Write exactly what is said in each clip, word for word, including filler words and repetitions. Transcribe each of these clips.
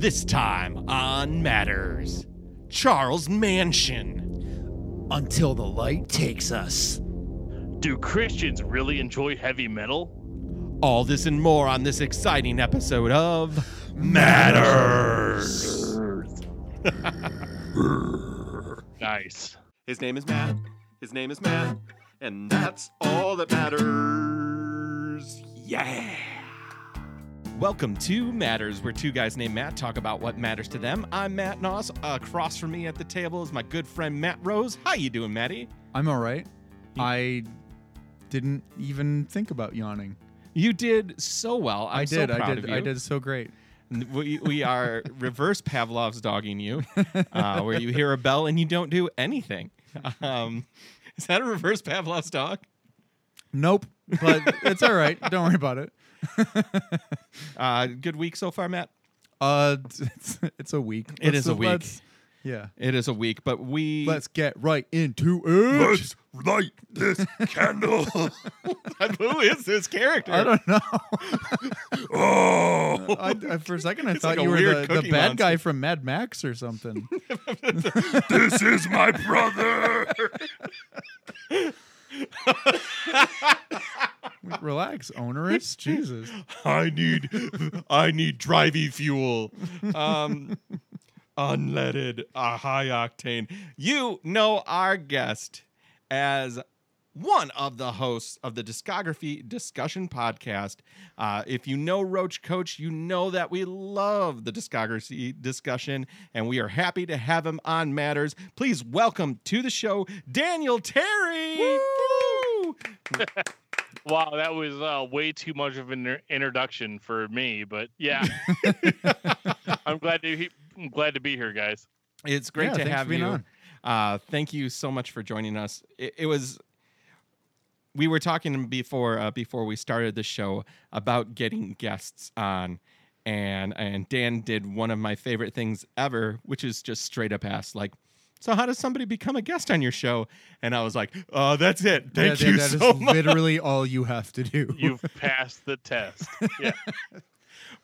This time on Matters, Charles Manson. Until the Light Takes Us. Do Christians really enjoy heavy metal? All this and more on this exciting episode of Matters. Nice. His name is Matt. His name is Matt. And that's all that matters. Yeah. Welcome to Matters, where two guys named Matt talk about what matters to them. I'm Matt Noss. Across from me at the table is my good friend Matt Rose. How you doing, Matty? I'm all right. You- I didn't even think about yawning. You did so well. I'm I did. So proud I did. Of you. I did so great. We we are reverse Pavlov's dogging you, uh, where you hear a bell and you don't do anything. Um, is that a reverse Pavlov's dog? Nope, but it's all right. Don't worry about it. uh good week so far, Matt? Uh it's, it's a week. Let's, it is a week. Yeah. It is a week, but we let's get right into it. Let's light this candle. Who is this character? I don't know. oh I, I, for a second I it's thought like you were the, the bad monster. Guy from Mad Max or something. This is my brother. Relax, onerous. Jesus. I need I need drivey fuel. Um unleaded, uh, high octane. You know our guest as one of the hosts of the Discography Discussion podcast. Uh, if you know Roach Coach, you know that we love the Discography Discussion, and we are happy to have him on Matters. Please welcome to the show, Daniel Terry. Woo! Wow, that was uh, way too much of an introduction for me, but yeah. I'm glad to I'm glad to be here, guys. It's great yeah, to have you. On. Uh, thank you so much for joining us. It, it was. We were talking before uh, before we started the show about getting guests on, and and Dan did one of my favorite things ever, which is just straight up ask, like, so how does somebody become a guest on your show? And I was like, oh, that's it. Thank yeah, you that, that so much. That is literally all you have to do. You've passed the test. Yeah.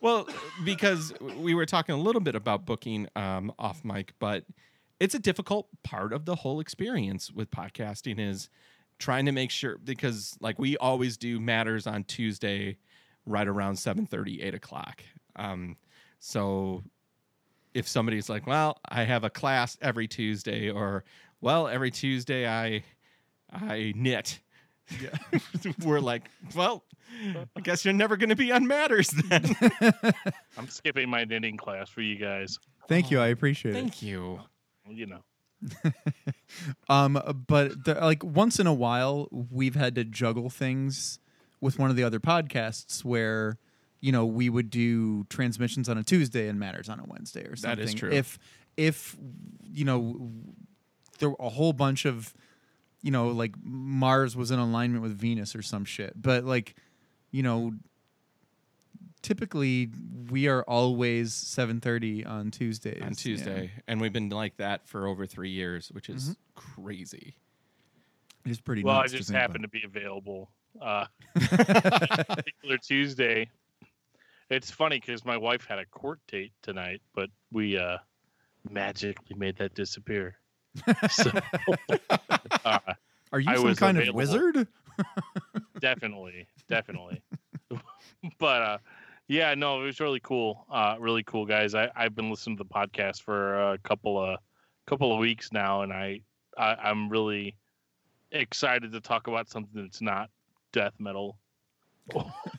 Well, because we were talking a little bit about booking um, off mic, but it's a difficult part of the whole experience with podcasting is trying to make sure, because like we always do Matters on Tuesday right around seven thirty, eight o'clock. Um, so if somebody's like, well, I have a class every Tuesday, or, well, every Tuesday I I knit. Yeah. We're like, well, I guess you're never going to be on Matters then. I'm skipping my knitting class for you guys. Thank oh, you. I appreciate thank it. Thank you. You know. um, But the, like once in a while, we've had to juggle things with one of the other podcasts where, you know, we would do transmissions on a Tuesday and Matters on a Wednesday or something. That is true. If, if you know, there were a whole bunch of, you know, like Mars was in alignment with Venus or some shit. But like, you know, typically we are always seven thirty on Tuesdays. On Tuesday. Yeah. And we've been like that for over three years, which is mm-hmm. crazy. It is pretty well, nuts. I just happened to be available uh, particular Tuesday. It's funny because my wife had a court date tonight, but we uh, magically made that disappear. So, uh, are you I some kind available. Of wizard? definitely, definitely. But uh, yeah, no, it was really cool. Uh, really cool, guys. I, I've been listening to the podcast for a couple of couple of weeks now, and I, I I'm really excited to talk about something that's not death metal.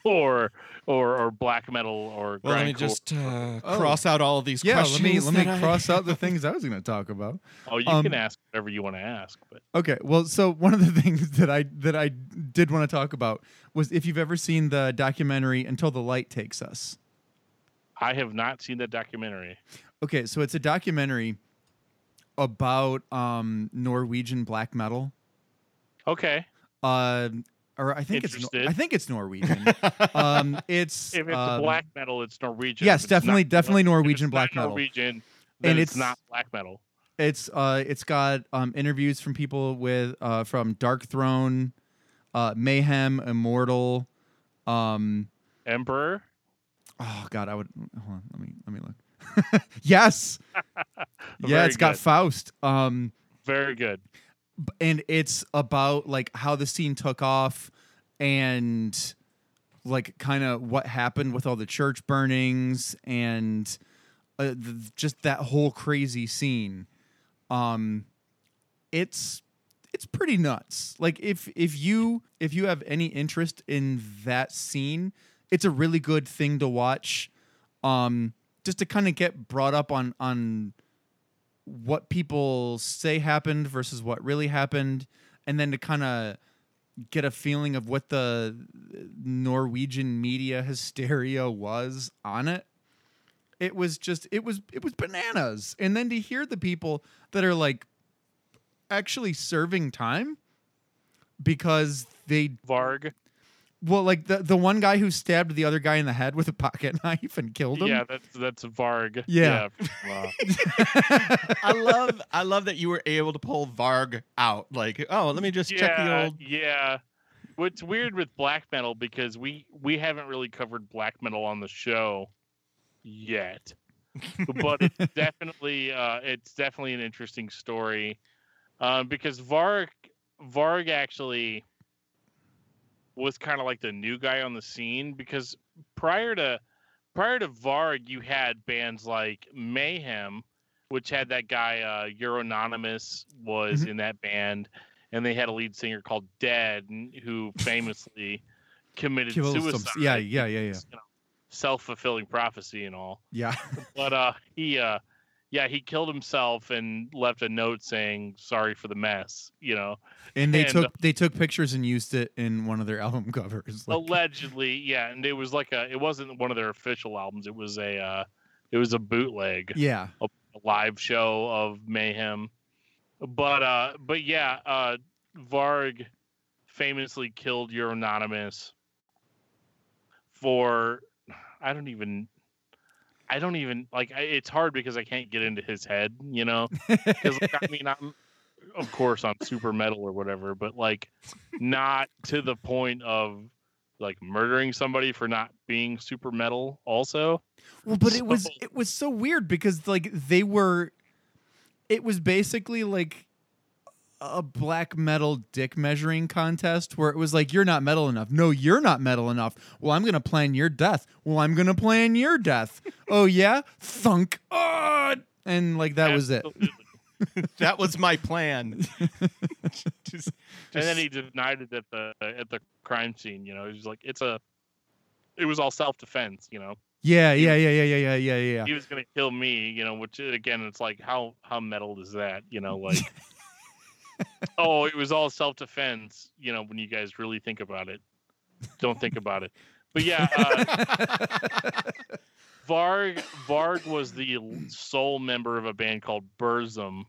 or or or black metal or well, let me just uh, oh. cross out all of these yeah, questions. Let me let me cross I... out the things I was going to talk about. Oh, you um, can ask whatever you want to ask. But okay, well, so one of the things that I that I did want to talk about was if you've ever seen the documentary Until the Light Takes Us. I have not seen that documentary. Okay, so it's a documentary about um, Norwegian black metal. Okay. Uh Or I think Interested. it's I think it's Norwegian. um, it's if it's um, black metal, it's Norwegian. Yes, definitely, not, definitely Norwegian black metal. Norwegian, then and it's, it's not black metal. It's uh, it's got um, interviews from people with uh, from Dark Throne, uh, Mayhem, Immortal, um, Emperor. Oh God, I would hold on. Let me let me look. Yes. Yeah, it's got good. Faust. Um, Very good. And it's about like how the scene took off and like kind of what happened with all the church burnings and uh, th- just that whole crazy scene. Um, it's it's pretty nuts. Like if if you if you have any interest in that scene, it's a really good thing to watch. Um, just to kind of get brought up on on what people say happened versus what really happened, and then to kind of get a feeling of what the Norwegian media hysteria was on it. It was just, it was, it was bananas. And then to hear the people that are like actually serving time because they Varg. Well, like the, the one guy who stabbed the other guy in the head with a pocket knife and killed him. Yeah, that's that's Varg. Yeah. yeah. I love I love that you were able to pull Varg out. Like, oh, let me just yeah, check the old. Yeah. What's weird with black metal, because we, we haven't really covered black metal on the show yet, but it's definitely uh, it's definitely an interesting story uh, because Varg Varg actually was kind of like the new guy on the scene, because prior to prior to Varg, you had bands like Mayhem, which had that guy uh, Euronymous was mm-hmm. in that band, and they had a lead singer called Dead, who famously committed Kill suicide. Some, yeah, yeah, yeah, yeah. You know, self-fulfilling prophecy and all. Yeah, but uh, he, uh, yeah, he killed himself and left a note saying sorry for the mess. You know, and they and, took they took pictures and used it in one of their album covers. Like, allegedly, yeah, and it was like a it wasn't one of their official albums. It was a uh, it was a bootleg. Yeah, a, a live show of Mayhem. But uh, but yeah, uh, Varg famously killed Euronymous for. I don't even, I don't even like. I, it's hard because I can't get into his head, you know. Because like, I mean, I'm, of course, I'm super metal or whatever, but like, not to the point of like murdering somebody for not being super metal. Also, well, but so, it was it was so weird because like they were, it was basically like a black metal dick measuring contest where it was like, you're not metal enough. No, you're not metal enough. Well, I'm going to plan your death. Well, I'm going to plan your death. Oh, yeah? Thunk. Oh! And like, that Absolutely. was it. That was my plan. just, just... And then he denied it at the, at the crime scene. You know, he was like, it's a, it was all self-defense, you know? Yeah, yeah, yeah, yeah, yeah, yeah, yeah, yeah. He was going to kill me, you know, which again, it's like, how, how metal is that? You know, like, oh, it was all self-defense, you know, when you guys really think about it. Don't think about it. But yeah, uh, Varg Varg was the sole member of a band called Burzum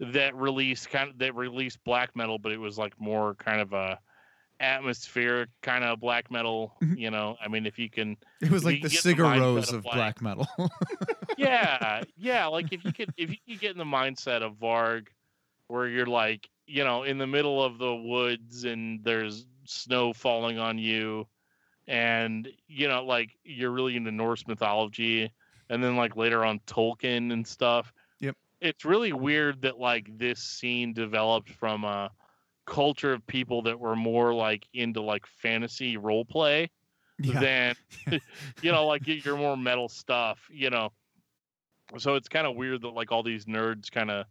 that released kind of that released black metal, but it was like more kind of a atmospheric kind of black metal, you know. I mean, if you can, it was like the cigar rose of black, black metal. yeah, yeah. Like if you could, if you could get in the mindset of Varg, where you're like, you know, in the middle of the woods and there's snow falling on you and, you know, like you're really into Norse mythology and then like later on Tolkien and stuff. Yep. It's really weird that like this scene developed from a culture of people that were more like into like fantasy role play yeah. than, yeah. you know, like your more metal stuff, you know. So it's kind of weird that like all these nerds kind of,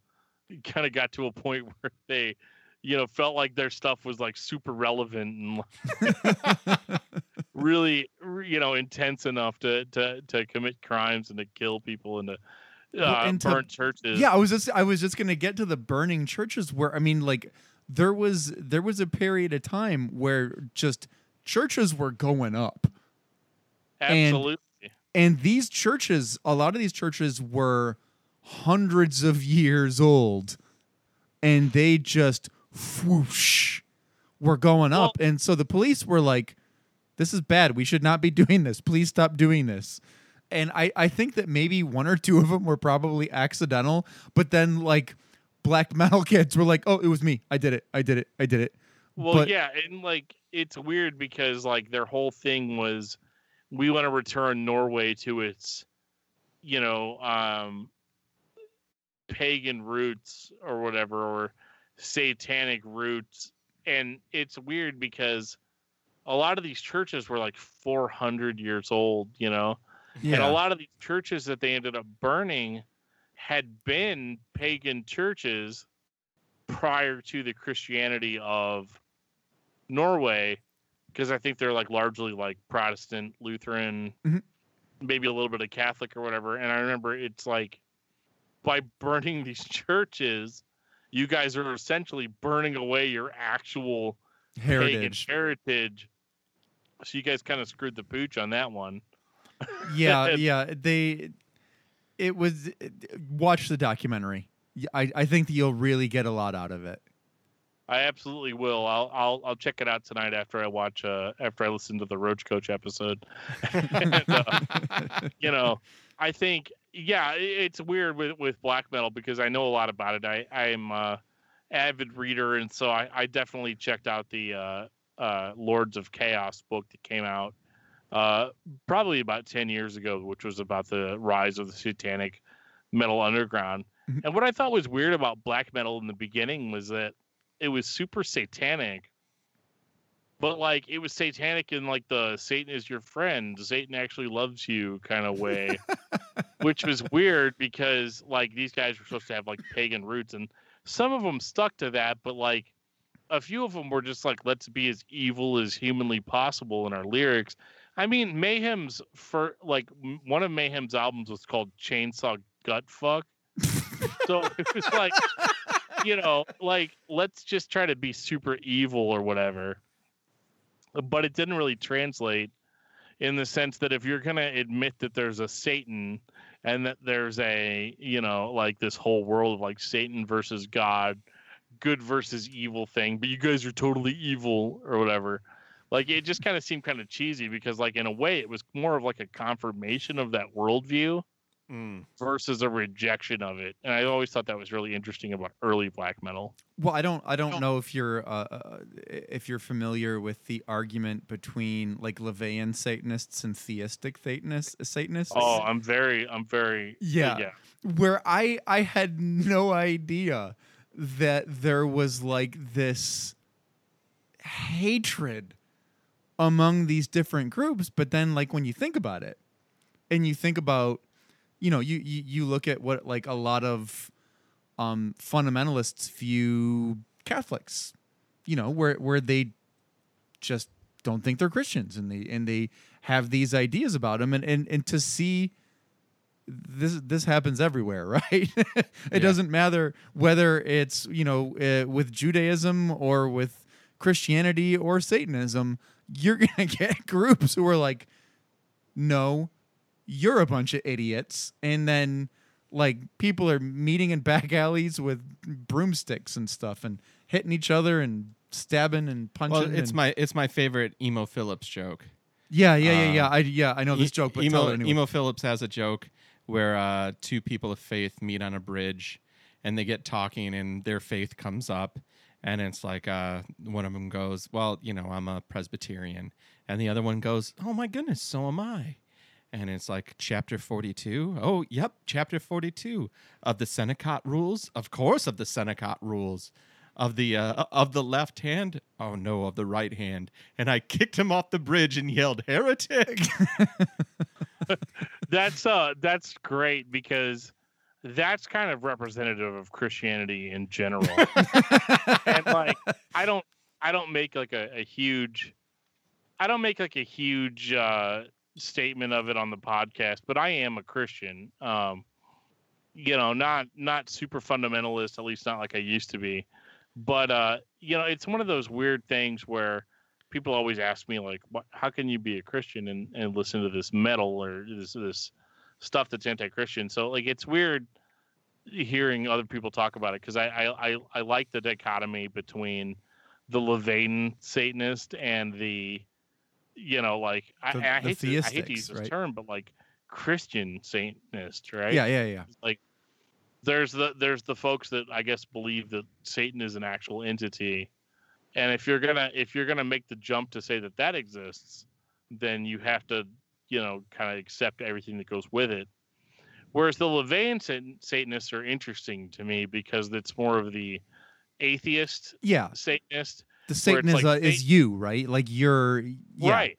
kind of got to a point where they, you know, felt like their stuff was like super relevant and like really, you know, intense enough to, to, to commit crimes and to kill people and to, uh, and to burn churches. Yeah, I was just I was just gonna get to the burning churches where I mean, like there was there was a period of time where just churches were going up. Absolutely. And, and these churches, a lot of these churches were hundreds of years old, and they just whoosh were going up. Well, and so the police were like, this is bad. We should not be doing this. Please stop doing this. And I, I think that maybe one or two of them were probably accidental, but then like black metal kids were like, oh, it was me. I did it. I did it. I did it. Well, but- yeah. And like, it's weird because like their whole thing was, we want to return Norway to its you know, um, pagan roots or whatever, or satanic roots. And it's weird because a lot of these churches were like four hundred years old, you know, yeah. and a lot of these churches that they ended up burning had been pagan churches prior to the Christianity of Norway, because I think they're like largely like Protestant, Lutheran, mm-hmm. maybe a little bit of Catholic or whatever. And I remember it's like, by burning these churches, you guys are essentially burning away your actual heritage. Pagan heritage. So you guys kind of screwed the pooch on that one. Yeah, yeah. They, it was, watch the documentary. I, I think that you'll really get a lot out of it. I absolutely will. I'll I'll I'll check it out tonight after I watch uh after I listen to the Roach Coach episode. and, uh, you know, I think yeah, it's weird with, with black metal because I know a lot about it. I I'm a avid reader, and so I, I definitely checked out the uh, uh, Lords of Chaos book that came out uh, probably about ten years ago, which was about the rise of the satanic metal underground. Mm-hmm. And what I thought was weird about black metal in the beginning was that it was super satanic, but like it was satanic in like the Satan is your friend, Satan actually loves you kind of way, which was weird because like these guys were supposed to have like pagan roots, and some of them stuck to that, but like a few of them were just like, let's be as evil as humanly possible in our lyrics. I mean, Mayhem's for like one of Mayhem's albums was called Chainsaw Gutfuck. So it was like, you know, like, let's just try to be super evil or whatever. But it didn't really translate in the sense that if you're going to admit that there's a Satan and that there's a, you know, like this whole world of like Satan versus God, good versus evil thing, but you guys are totally evil or whatever. Like, it just kind of seemed kind of cheesy because, like, in a way, it was more of like a confirmation of that worldview. Mm. Versus a rejection of it, and I always thought that was really interesting about early black metal. Well, I don't, I don't, I don't know if you're, uh, if you're familiar with the argument between like Levian Satanists and theistic Satanists. Satanists. Oh, I'm very, I'm very, yeah. yeah. Where I, I had no idea that there was like this hatred among these different groups, but then like when you think about it, and you think about You know, you, you, you look at what like a lot of um, fundamentalists view Catholics, you know, where where they just don't think they're Christians, and they and they have these ideas about them, and, and, and to see this this happens everywhere, right? it yeah. doesn't matter whether it's, you know, uh, with Judaism or with Christianity or Satanism, you're gonna get groups who are like, no. You're a bunch of idiots, and then like people are meeting in back alleys with broomsticks and stuff, and hitting each other and stabbing and punching. Well, it's and... my it's my favorite Emo Phillips joke. Yeah, yeah, yeah, um, yeah. I yeah I know this e- joke, but Emo, tell it anyway. Emo Phillips has a joke where uh, two people of faith meet on a bridge, and they get talking, and their faith comes up, and it's like uh, one of them goes, "Well, you know, I'm a Presbyterian," and the other one goes, "Oh my goodness, so am I." And it's like chapter forty-two. Oh, yep, chapter forty-two of the Senecot rules. Of course, of the Senecot rules, of the uh, of the left hand. Oh no, of the right hand. And I kicked him off the bridge and yelled, "Heretic!" That's uh, that's great because that's kind of representative of Christianity in general. And like, I don't, I don't make like a, a huge, I don't make like a huge. Uh, statement of it on the podcast, but I am a Christian, um you know, not not super fundamentalist, at least not like I used to be, but uh you know, it's one of those weird things where people always ask me like, what, how can you be a Christian and, and listen to this metal or this this stuff that's anti-Christian? So like, it's weird hearing other people talk about it because I, I I I like the dichotomy between the Levian Satanist and the, you know, like the, I, I, hate to, I hate to use this right? term, but like Christian Satanists, right? Yeah, yeah, yeah. Like there's the there's the folks that I guess believe that Satan is an actual entity, and if you're gonna if you're gonna make the jump to say that that exists, then you have to, you know, kind of accept everything that goes with it. Whereas the Levian Satan- Satanists are interesting to me because it's more of the atheist yeah. Satanist. The Satan is, like, uh, is you, right? Like you're... Yeah. Right.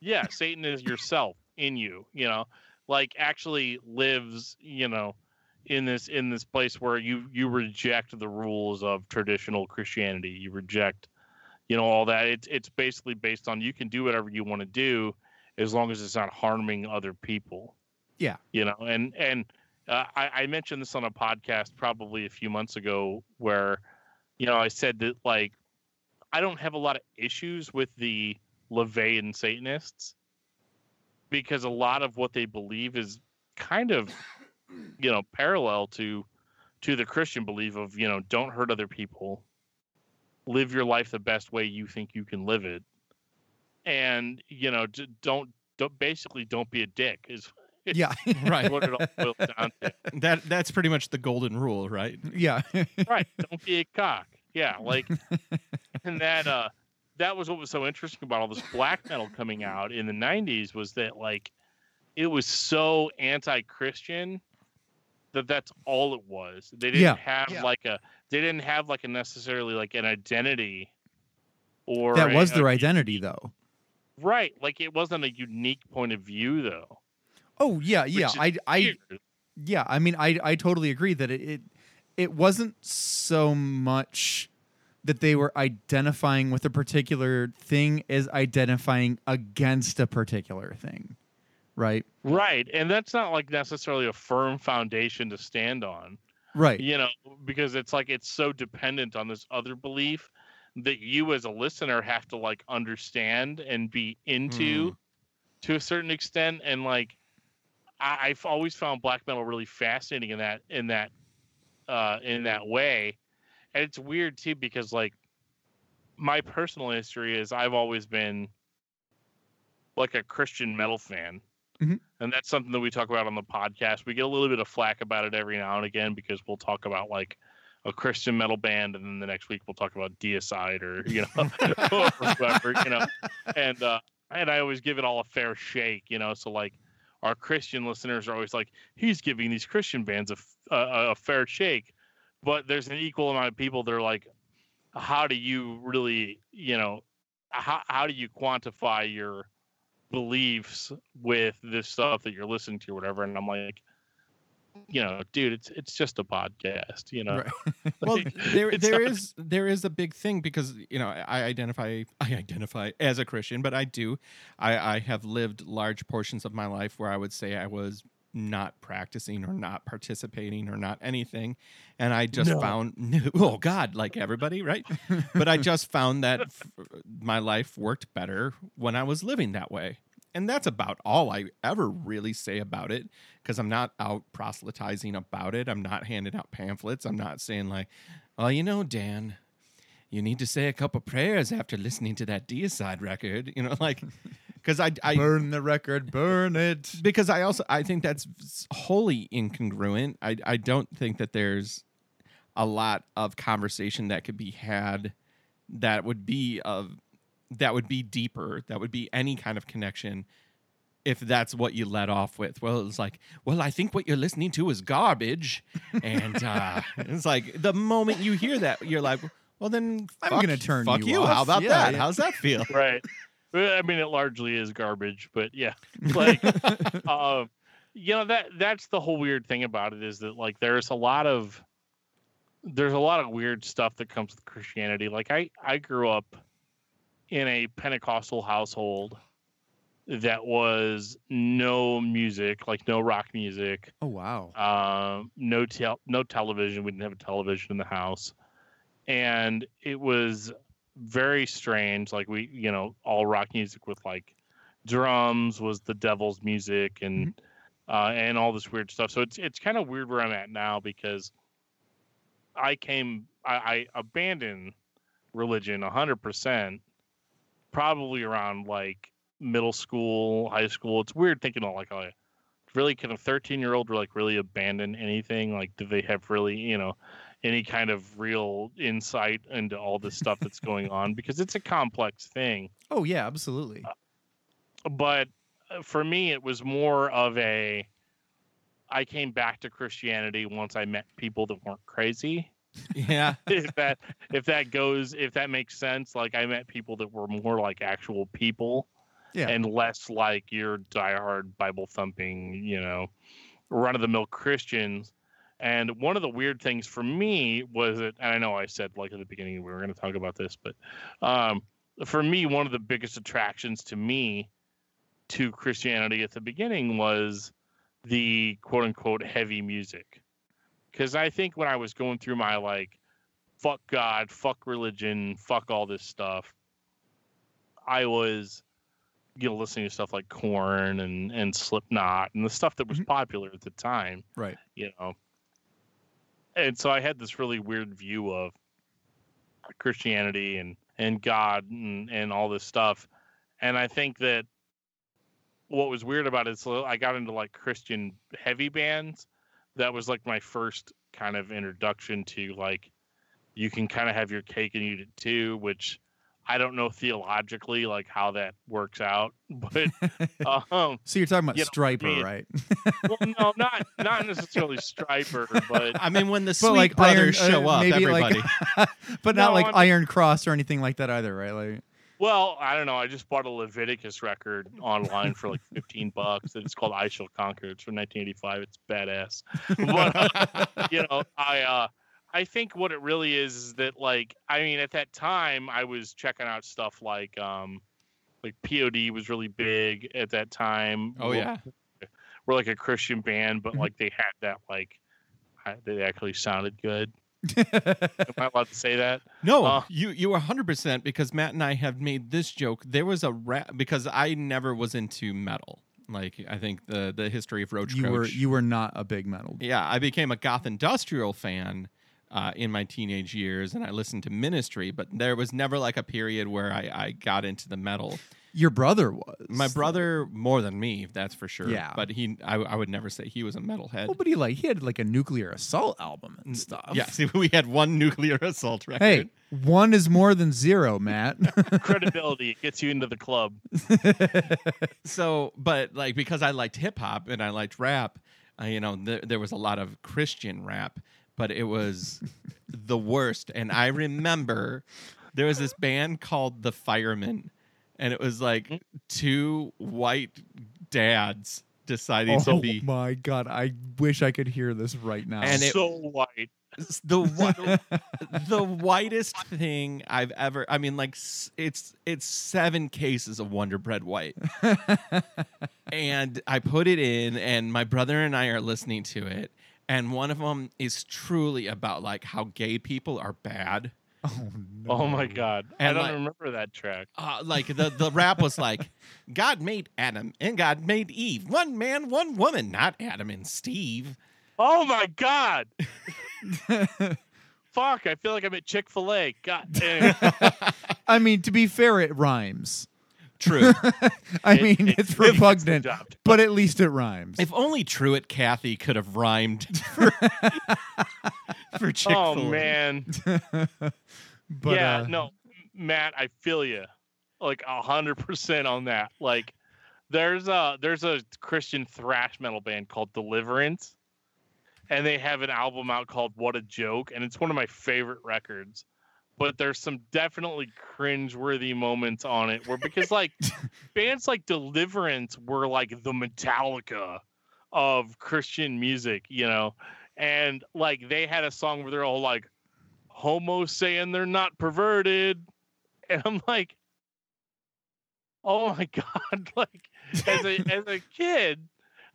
Yeah, Satan is yourself in you, you know? Like actually lives, you know, in this in this place where you, you reject the rules of traditional Christianity. You reject, you know, all that. It's, it's basically based on you can do whatever you want to do as long as it's not harming other people. Yeah. You know, and, and uh, I, I mentioned this on a podcast probably a few months ago where, you know, I said that, like, I don't have a lot of issues with the Levian Satanists because a lot of what they believe is kind of, you know, parallel to to the Christian belief of, you know, don't hurt other people. Live your life the best way you think you can live it. And, you know, don't, don't basically don't be a dick is yeah, right. What it all boils down to. That that's pretty much the golden rule, right? Yeah. Right. Don't be a cock. Yeah, like, and that uh, that was what was so interesting about all this black metal coming out in the nineties was that, like, it was so anti-Christian that that's all it was. They didn't yeah. have yeah. like a they didn't have like a necessarily like an identity or that was a, their identity though. Right, like it wasn't a unique point of view though. Oh yeah, yeah. I, I, yeah. I mean, I, I totally agree that it, it, it wasn't so much that they were identifying with a particular thing as identifying against a particular thing, right? Right, and that's not like necessarily a firm foundation to stand on, right? You know, because it's like it's so dependent on this other belief that you as a listener have to like understand and be into mm. to a certain extent, and like. I've always found black metal really fascinating in that in that uh, in that way, and it's weird too because like my personal history is I've always been like a Christian metal fan, mm-hmm. and that's something that we talk about on the podcast. We get a little bit of flack about it every now and again because we'll talk about like a Christian metal band, and then the next week we'll talk about Deicide or you know or whatever, you know, and uh, and I always give it all a fair shake, you know, so like. Our Christian listeners are always like, he's giving these Christian bands a, a, a fair shake, but there's an equal amount of people that are like, how do you really, you know, how, how do you quantify your beliefs with this stuff that you're listening to or whatever? And I'm like, you know, dude, it's it's just a podcast, you know. Right. Well, there there is there is a big thing because you know I identify I identify as a Christian, but I do I, I have lived large portions of my life where I would say I was not practicing or not participating or not anything, and I just no. found oh God, like everybody, right? But I just found that f- my life worked better when I was living that way. And that's about all I ever really say about it because I'm not out proselytizing about it. I'm not handing out pamphlets. I'm not saying like, well, you know, Dan, you need to say a couple prayers after listening to that Deicide record. You know, like, because I, I... Burn the record, burn it. Because I also, I think that's wholly incongruent. I, I don't think that there's a lot of conversation that could be had that would be of... that would be deeper, that would be any kind of connection if that's what you let off with. Well, it's like, well, I think what you're listening to is garbage. And uh, it's like the moment you hear that, you're like, well, then fuck, I'm going to turn fuck you, you. How about yeah, that? Yeah. How's that feel? Right. I mean, it largely is garbage, but yeah. Like, uh, you know, that that's the whole weird thing about it is that like there's a lot of, there's a lot of weird stuff that comes with Christianity. Like I, I grew up in a Pentecostal household that was no music, like no rock music. Oh, wow. Um, no, tel- no television. We didn't have a television in the house. And it was very strange. Like we, you know, all rock music with like drums was the devil's music and, mm-hmm. uh, and all this weird stuff. So it's, it's kind of weird where I'm at now because I came, I, I abandoned religion a hundred percent. Probably around like middle school, high school. It's weird thinking of like a really kind of thirteen year old were like really abandon anything. Like, do they have really, you know, any kind of real insight into all this stuff that's going on? Because it's a complex thing. Oh, yeah, absolutely. Uh, but for me, it was more of a I came back to Christianity once I met people that weren't crazy. Yeah. if that if that goes if that makes sense. Like, I met people that were more like actual people, yeah, and less like your diehard Bible thumping, you know, run of the mill Christians. And one of the weird things for me was that, and I know I said like at the beginning we were going to talk about this, but um, for me, one of the biggest attractions to me to Christianity at the beginning was the quote unquote heavy music. Because I think when I was going through my, like, fuck God, fuck religion, fuck all this stuff, I was, you know, listening to stuff like Korn and, and Slipknot and the stuff that was mm-hmm. popular at the time. Right. You know. And so I had this really weird view of Christianity and, and God and, and all this stuff. And I think that what was weird about it is I got into, like, Christian heavy bands. That was like my first kind of introduction to, like, you can kind of have your cake and eat it too, which I don't know theologically, like, how that works out, but um, so you're talking about you Striper, know, I mean, right? Well, no, not not necessarily Striper, but I mean, when the Sweet like Brothers Iron, show uh, up, maybe everybody, like, but not no, like I'm, Iron Cross or anything like that either, right? Like, well, I don't know. I just bought a Leviticus record online for like fifteen bucks. It's called I Shall Conquer. It's from nineteen eighty-five. It's badass. But, uh, you know, I uh, I think what it really is is that, like, I mean, at that time, I was checking out stuff like, um, like P O D was really big at that time. Oh, we're, yeah. We're like a Christian band, but, like, they had that, like, they actually sounded good. Am I allowed to say that? No, uh, you you one hundred percent, because Matt and I have made this joke. There was a rap, because I never was into metal. Like, I think the the history of Roach Coach. You were you were not a big metal. Yeah, I became a goth industrial fan uh, in my teenage years, and I listened to Ministry, but there was never like a period where I, I got into the metal. Your brother was. My brother more than me, that's for sure. Yeah. But he, I, I would never say he was a metalhead. Well, but he like he had like a Nuclear Assault album and stuff. Yes, yeah, we had one Nuclear Assault record. Hey, one is more than zero, Matt. Credibility gets you into the club. So, but like because I liked hip hop and I liked rap, uh, you know, th- there was a lot of Christian rap, but it was the worst. And I remember there was this band called The Firemen. And it was like two white dads deciding oh to be. Oh my God! I wish I could hear this right now. And it, so white, the the whitest thing I've ever. I mean, like it's it's seven cases of Wonder Bread white. And I put it in, and my brother and I are listening to it, and one of them is truly about like how gay people are bad. Oh, no. Oh my God! And I don't like, remember that track. Uh, like the, the rap was like, "God made Adam and God made Eve, one man, one woman, not Adam and Steve." Oh my God! Fuck! I feel like I'm at Chick-fil-A. God damn! I mean, to be fair, it rhymes. True. I it, mean, it it's repugnant, but at least it rhymes. If only Truett Cathy could have rhymed for, for Chick-fil-A. Oh, man. But, yeah, uh, no, Matt, I feel you. Like, one hundred percent on that. Like, there's a, there's a Christian thrash metal band called Deliverance, and they have an album out called What a Joke, and it's one of my favorite records. But there's some definitely cringeworthy moments on it where because like bands like Deliverance were like the Metallica of Christian music, you know, and like they had a song where they're all like homo saying they're not perverted. And I'm like, oh, my God, like as a as a kid,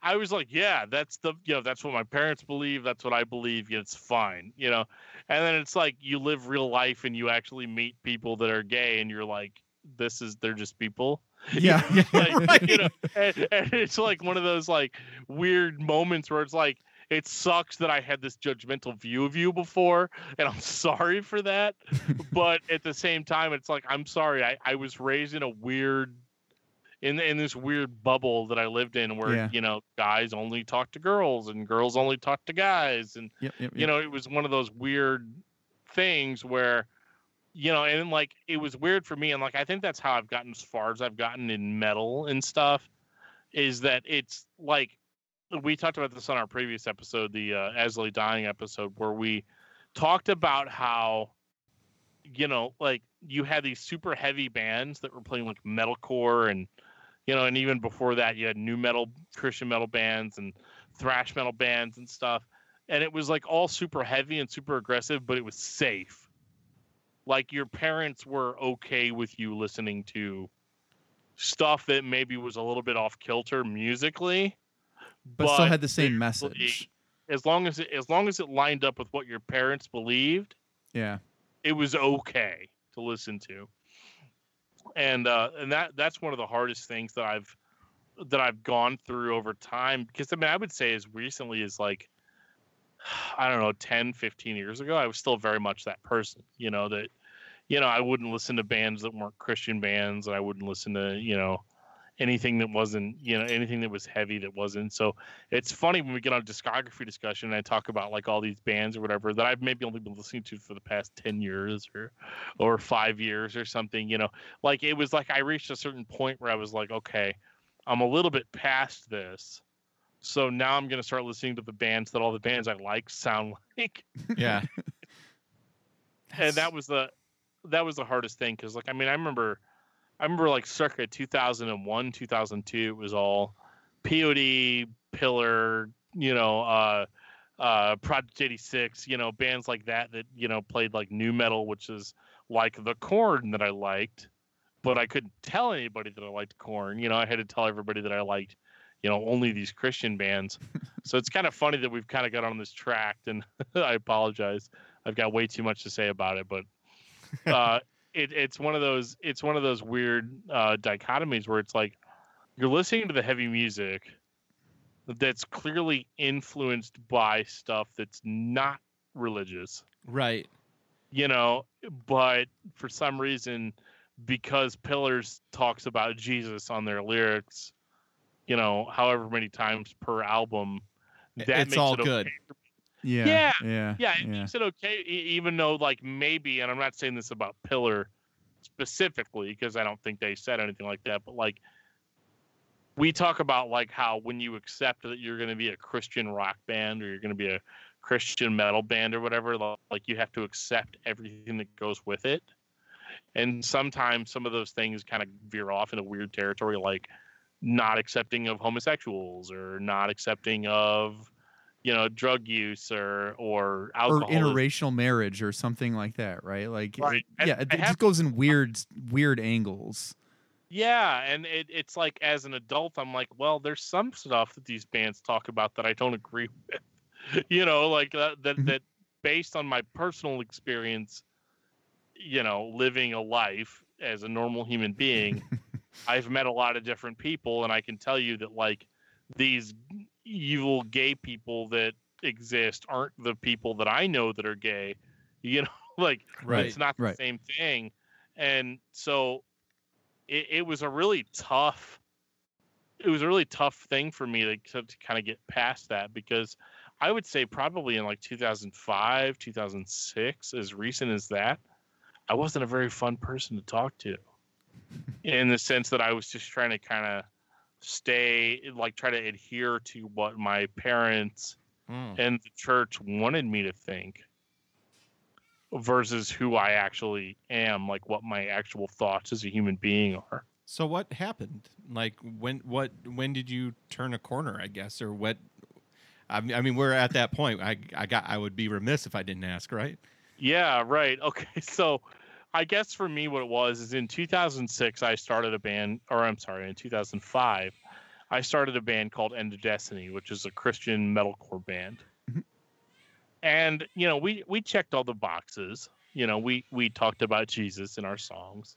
I was like, yeah, that's the, you know, that's what my parents believe. That's what I believe. Yeah, it's fine. You know? And then it's like, you live real life and you actually meet people that are gay and you're like, this is, they're just people. Yeah. You know? Like, right. You know, and, and it's like one of those like weird moments where it's like, it sucks that I had this judgmental view of you before. And I'm sorry for that. But at the same time, it's like, I'm sorry. I, I was raised in a weird, In in this weird bubble that I lived in where, yeah, you know, guys only talk to girls and girls only talk to guys. And, yep, yep, you yep. know, it was one of those weird things where, you know, and like it was weird for me. And like I think that's how I've gotten as far as I've gotten in metal and stuff is that it's like we talked about this on our previous episode, the uh, Asley Dying episode, where we talked about how, you know, like you had these super heavy bands that were playing like metalcore, and, you know, and even before that you had new metal, Christian metal bands and thrash metal bands and stuff. And it was like all super heavy and super aggressive, but it was safe. Like your parents were okay with you listening to stuff that maybe was a little bit off kilter musically, but, but still had the same message. As long as it, as long as it lined up with what your parents believed. Yeah. It was okay to listen to. And, uh, and that, that's one of the hardest things that I've, that I've gone through over time. Because I mean, I would say as recently as like, I don't know, ten, fifteen years ago, I was still very much that person, you know, that, you know, I wouldn't listen to bands that weren't Christian bands. And I wouldn't listen to, you know, anything that wasn't, you know, anything that was heavy that wasn't. So it's funny when we get on a discography discussion and I talk about like all these bands or whatever that I've maybe only been listening to for the past ten years or, or five years or something, you know, like it was like I reached a certain point where I was like, okay, I'm a little bit past this. So now I'm going to start listening to the bands that all the bands I like sound like. Yeah. And that was the, that was the hardest thing. Cause like, I mean, I remember, I remember like circa two thousand one, two thousand two, it was all P O D, Pillar, you know, uh, uh, Project eighty-six, you know, bands like that, that, you know, played like new metal, which is like the Korn that I liked, but I couldn't tell anybody that I liked Korn. You know, I had to tell everybody that I liked, you know, only these Christian bands. So it's kind of funny that we've kind of got on this track, and I apologize. I've got way too much to say about it, but uh, it, it's one of those, it's one of those weird uh, dichotomies where it's like, you're listening to the heavy music that's clearly influenced by stuff that's not religious. Right. You know, but for some reason, because Pillars talks about Jesus on their lyrics, you know, however many times per album, that it's makes all it okay good. Yeah, yeah, yeah, yeah. It yeah. makes it okay, even though, like, maybe, and I'm not saying this about Pillar specifically because I don't think they said anything like that, but like, we talk about like how when you accept that you're going to be a Christian rock band or you're going to be a Christian metal band or whatever, like, you have to accept everything that goes with it, and sometimes some of those things kind of veer off in a weird territory, like not accepting of homosexuals or not accepting of, you know, drug use or, or alcoholism. Or interracial marriage or something like that. Right. Like, right. yeah, I, it, I it have, just goes in weird, weird angles. Yeah. And it, it's like, as an adult, I'm like, well, there's some stuff that these bands talk about that I don't agree with, you know, like uh, that, mm-hmm. that based on my personal experience, you know, living a life as a normal human being, I've met a lot of different people, and I can tell you that, like, these evil gay people that exist aren't the people that I know that are gay. You know, like, right, it's not the right. same thing. And so it, it was a really tough, it was a really tough thing for me to, to kind of get past that, because I would say probably in, like, two thousand five, two thousand six, as recent as that, I wasn't a very fun person to talk to. In the sense that I was just trying to kind of stay, like, try to adhere to what my parents mm. and the church wanted me to think versus who I actually am, like what my actual thoughts as a human being are. So what happened? Like, when, what, when did you turn a corner, I guess, or what? I mean, we're at that point. I, I got, I would be remiss if I didn't ask, right? Yeah. Right. Okay. So, I guess for me, what it was is in two thousand six, I started a band, or I'm sorry, in two thousand five, I started a band called End of Destiny, which is a Christian metalcore band. Mm-hmm. And, you know, we, we checked all the boxes. You know, we, we talked about Jesus in our songs.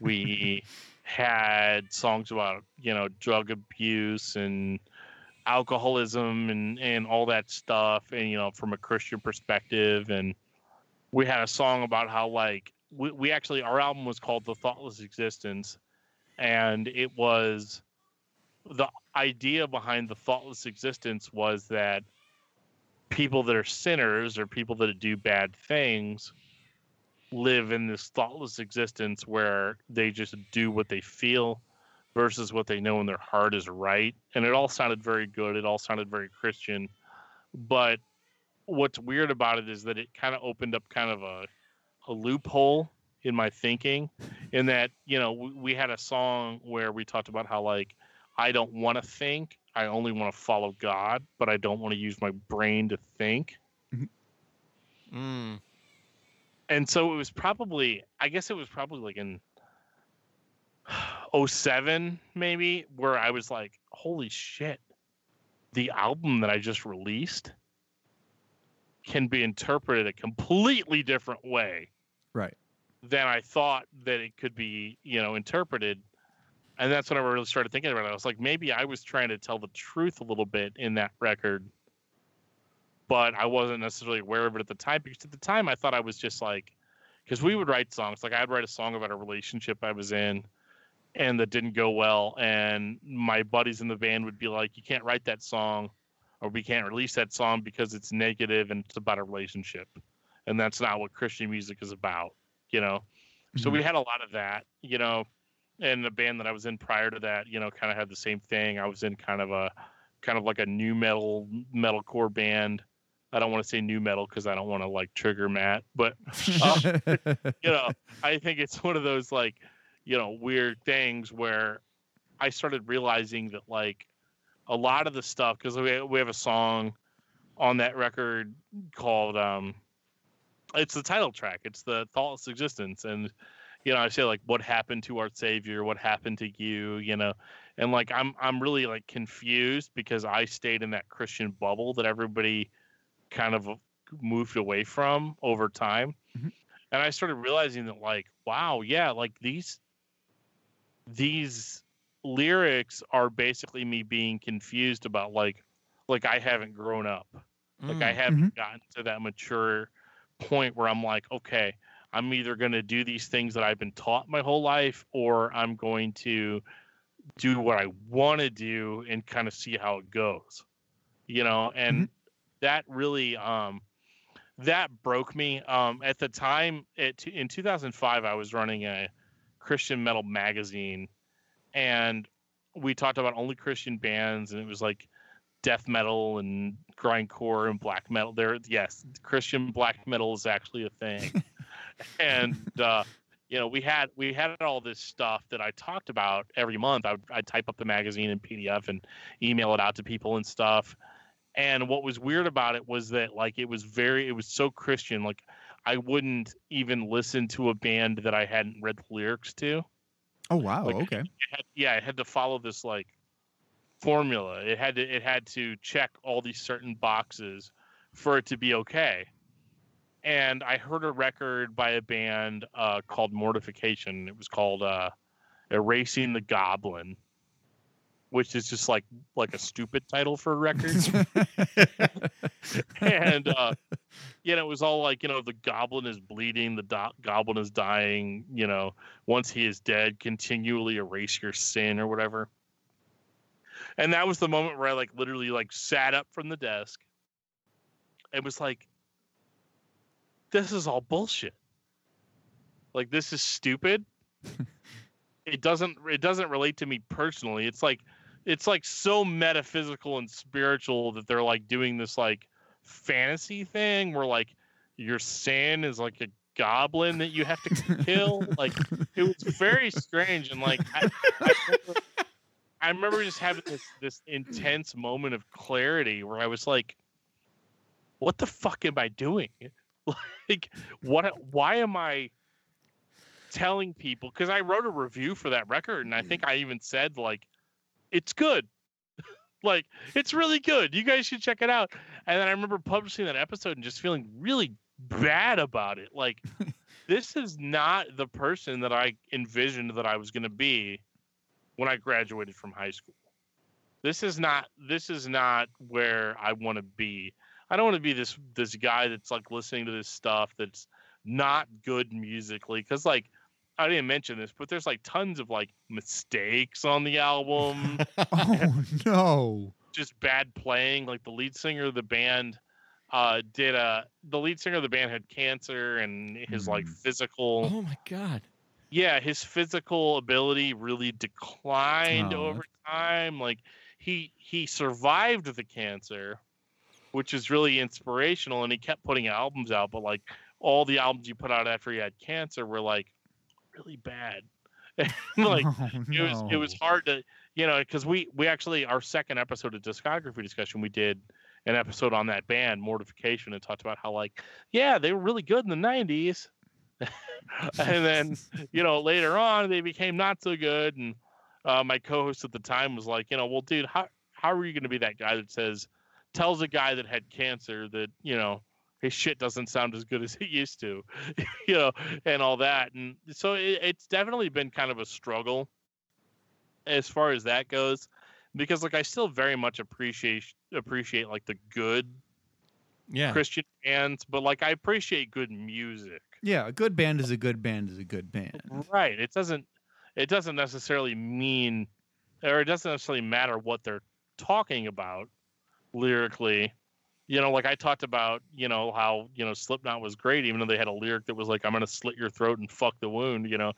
We had songs about, you know, drug abuse and alcoholism and, and all that stuff. And, you know, from a Christian perspective. And we had a song about how, like, We, we actually, our album was called The Thoughtless Existence, and it was, the idea behind The Thoughtless Existence was that people that are sinners or people that do bad things live in this thoughtless existence where they just do what they feel versus what they know in their heart is right. And it all sounded very good. It all sounded very Christian. But what's weird about it is that it kind of opened up kind of a, a loophole in my thinking, in that, you know, we, we had a song where we talked about how, like, I don't want to think. I only want to follow God, but I don't want to use my brain to think. Mm. And so it was probably, I guess it was probably like in oh seven maybe, where I was like, holy shit, the album that I just released can be interpreted a completely different way, right, than I thought that it could be, you know, interpreted. And that's when I really started thinking about it. I was like, maybe I was trying to tell the truth a little bit in that record, but I wasn't necessarily aware of it at the time, because at the time I thought I was just like, because we would write songs. Like, I'd write a song about a relationship I was in and that didn't go well, and my buddies in the band would be like, you can't write that song, or we can't release that song because it's negative and it's about a relationship. And that's not what Christian music is about, you know? Mm-hmm. So we had a lot of that, you know? And the band that I was in prior to that, you know, kind of had the same thing. I was in kind of a, kind of like a new metal, metalcore band. I don't want to say new metal because I don't want to, like, trigger Matt, but, uh, you know, I think it's one of those, like, you know, weird things where I started realizing that, like, a lot of the stuff, because we, we have a song on that record called, um, it's the title track. It's The Thoughtless Existence. And, you know, I say, like, what happened to our Savior? What happened to you? You know, and, like, I'm, I'm really, like, confused because I stayed in that Christian bubble that everybody kind of moved away from over time. Mm-hmm. And I started realizing that, like, wow, yeah, like, these these lyrics are basically me being confused about, like, like I haven't grown up. Mm. Like, I haven't mm-hmm. gotten to that mature point where I'm like, okay, I'm either going to do these things that I've been taught my whole life, or I'm going to do what I want to do and kind of see how it goes, you know? And mm-hmm. that really, um, that broke me. Um, at the time, it, in two thousand five, I was running a Christian metal magazine, and we talked about only Christian bands, and it was like death metal and grindcore and black metal. There, yes, Christian black metal is actually a thing. And, uh, you know, we had we had all this stuff that I talked about every month. I would, I'd type up the magazine in P D F and email it out to people and stuff. And what was weird about it was that, like, it was very, it was so Christian. Like, I wouldn't even listen to a band that I hadn't read the lyrics to. Oh, wow. Like, okay. It had, yeah. It had to follow this, like, formula. It had to, it had to check all these certain boxes for it to be okay. And I heard a record by a band uh, called Mortification. It was called uh, Erasing the Goblin, which is just like like a stupid title for a record. And, uh, you know, it was all like, you know, the goblin is bleeding, the do- goblin is dying, you know, once he is dead, continually erase your sin or whatever. And that was the moment where I, like, literally, like, sat up from the desk and was like, this is all bullshit. Like, this is stupid. It doesn't, it doesn't relate to me personally. It's like, it's like so metaphysical and spiritual that they're, like, doing this, like, fantasy thing where, like, your sin is like a goblin that you have to kill. Like, it was very strange. And, like, I, I, remember, I remember just having this, this intense moment of clarity where I was like, what the fuck am I doing? Like, what, why am I telling people? Cause I wrote a review for that record. And I think I even said, like, it's good. Like, it's really good. You guys should check it out. And then I remember publishing that episode and just feeling really bad about it. Like, this is not the person that I envisioned that I was going to be when I graduated from high school. This is not, this is not where I want to be. I don't want to be this, this guy that's, like, listening to this stuff that's not good musically. Cause, like, I didn't mention this, but there's, like, tons of, like, mistakes on the album. Oh, no. Just bad playing. Like, the lead singer of the band uh, did a... The lead singer of the band had cancer, and his, mm. like, physical... Oh, my God. yeah, his physical ability really declined oh. over time. Like he he survived the cancer, which is really inspirational, and he kept putting albums out, but like all the albums he put out after he had cancer were like really bad. And, like oh, no. it was it was hard to, you know, because we we actually our second episode of Discography Discussion, we did an episode on that band Mortification and talked about how like yeah they were really good in the nineties and then you know later on they became not so good, and uh, my co-host at the time was like, you know, well dude, how how are you going to be that guy that says tells a guy that had cancer that, you know, his shit doesn't sound as good as it used to, you know, and all that. And so it, it's definitely been kind of a struggle as far as that goes, because like, I still very much appreciate, appreciate like the good yeah. Christian bands, but like, I appreciate good music. Yeah. A good band is a good band is a good band. Right. It doesn't, it doesn't necessarily mean, or it doesn't necessarily matter what they're talking about lyrically. You know, like I talked about, you know, how, you know, Slipknot was great, even though they had a lyric that was like, I'm going to slit your throat and fuck the wound, you know,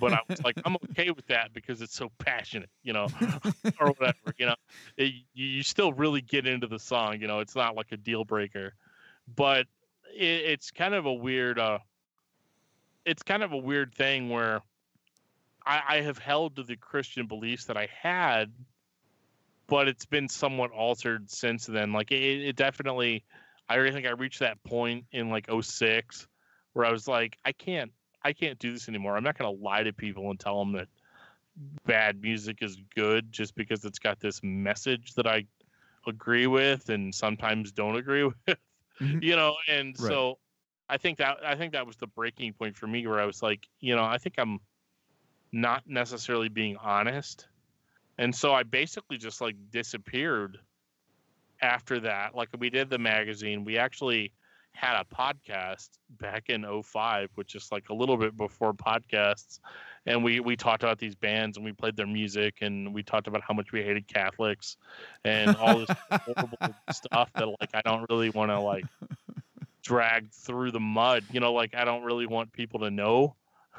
but I was like, I'm okay with that because it's so passionate, you know, or whatever, you know, it, you still really get into the song, you know, it's not like a deal breaker, but it, it's kind of a weird, uh, it's kind of a weird thing where I, I have held to the Christian beliefs that I had, but it's been somewhat altered since then. Like it, it definitely, I really think I reached that point in like oh six where I was like, I can't, I can't do this anymore. I'm not going to lie to people and tell them that bad music is good just because it's got this message that I agree with and sometimes don't agree with, you know? And right. so I think that, I think that was the breaking point for me where I was like, you know, I think I'm not necessarily being honest. And so I basically just like disappeared after that. Like we did the magazine. We actually had a podcast back in oh five, which is like a little bit before podcasts. And we, we talked about these bands and we played their music and we talked about how much we hated Catholics and all this horrible stuff that like, I don't really want to like drag through the mud, you know, like I don't really want people to know.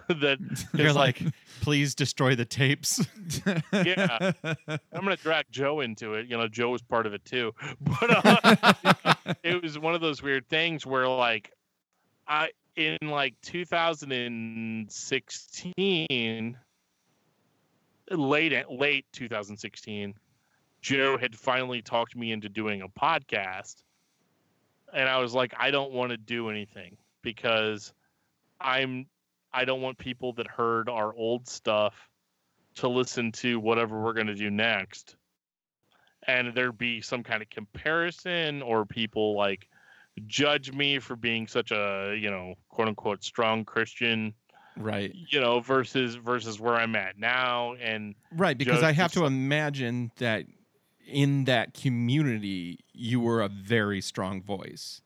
That you're like, like, please destroy the tapes. Yeah, I'm gonna drag Joe into it. You know, Joe was part of it too. But uh, it was one of those weird things where, like, I in like twenty sixteen, late late twenty sixteen, Joe had finally talked me into doing a podcast, and I was like, I don't want to do anything because I'm. I don't want people that heard our old stuff to listen to whatever we're going to do next. And there'd be some kind of comparison or people like judge me for being such a, you know, quote unquote, strong Christian. Right. You know, versus, versus where I'm at now. And right. Because I have to imagine that in that community, you were a very strong voice.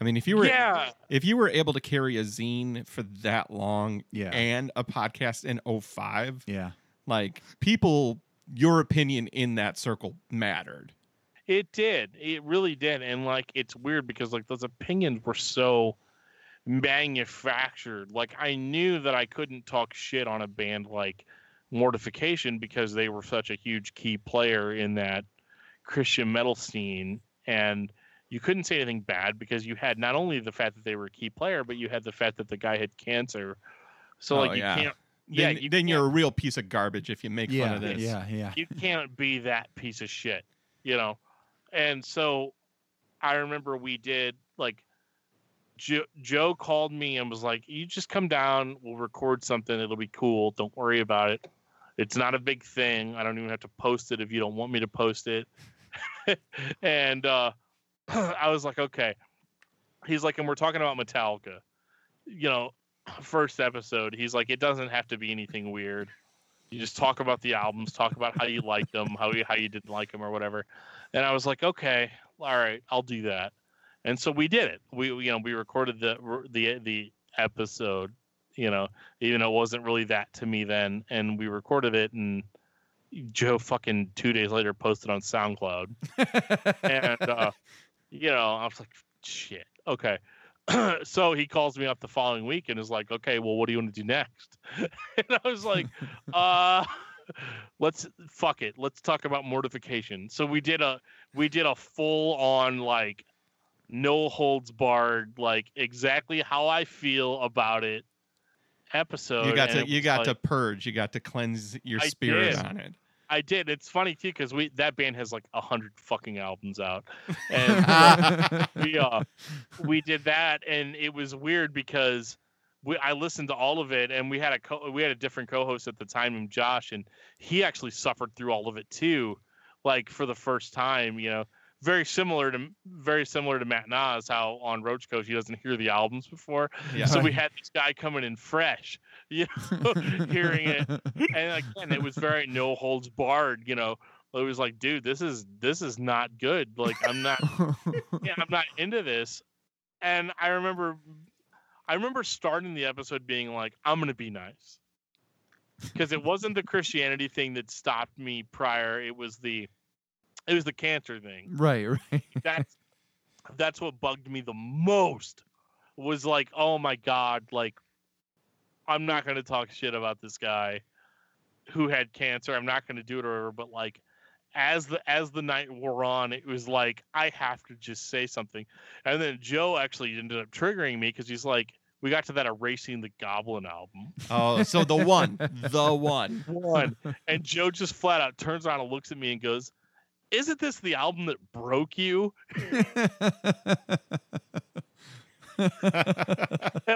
I mean, if you were yeah. if you were able to carry a zine for that long yeah. and a podcast in oh five, yeah. like people, your opinion in that circle mattered. It did. It really did. And like, it's weird because like those opinions were so manufactured. Like I knew that I couldn't talk shit on a band like Mortification because they were such a huge key player in that Christian metal scene. And you couldn't say anything bad because you had not only the fact that they were a key player, but you had the fact that the guy had cancer. So, like, oh, you yeah. can't. Yeah, then, you then can't, you're a real piece of garbage if you make yeah, fun of this. Yeah, yeah. You can't be that piece of shit, you know? And so I remember we did, like, jo- Joe called me and was like, you just come down, we'll record something, it'll be cool, don't worry about it. It's not a big thing. I don't even have to post it if you don't want me to post it. and, uh, I was like, okay. He's like, and we're talking about Metallica, you know, first episode. He's like, it doesn't have to be anything weird. You just talk about the albums, talk about how you liked them, how you, how you didn't like them or whatever. And I was like, okay, all right, I'll do that. And so we did it. We, you know, we recorded the, the, the episode, you know, even though it wasn't really that to me then. And we recorded it, and Joe fucking two days later posted on SoundCloud. and, uh, You know, I was like, shit. Okay. So he calls me up the following week and is like, okay, well, what do you want to do next? And I was like, uh, let's fuck it. Let's talk about Mortification. So we did a, we did a full on, like, no holds barred, like exactly how I feel about it episode. You got to, you got like, to purge. You got to cleanse your I spirit did. on it. I did. It's funny too, because we that band has like a hundred fucking albums out, and we uh, we did that, and it was weird because we I listened to all of it, and we had a co- we had a different co-host at the time, named Josh, and he actually suffered through all of it too, like for the first time, you know, very similar to very similar to Matt Noss, how on Roach Coach he doesn't hear the albums before, yeah. So we had this guy coming in fresh. You know, hearing it, and again, it was very no holds barred. You know, it was like, dude, this is this is not good. Like, I'm not, yeah, I'm not into this. And I remember, I remember starting the episode being like, I'm gonna be nice, because it wasn't the Christianity thing that stopped me prior. It was the, it was the cancer thing. Right, right. That's that's what bugged me the most. Was like, oh my God, like. I'm not going to talk shit about this guy who had cancer. I'm not going to do it or whatever, but like as the, as the night wore on, it was like, I have to just say something. And then Joe actually ended up triggering me, cause he's like, we got to that Erasing the Goblin album. Oh, so the one, the one, one. And Joe just flat out turns around and looks at me and goes, isn't this the album that broke you? And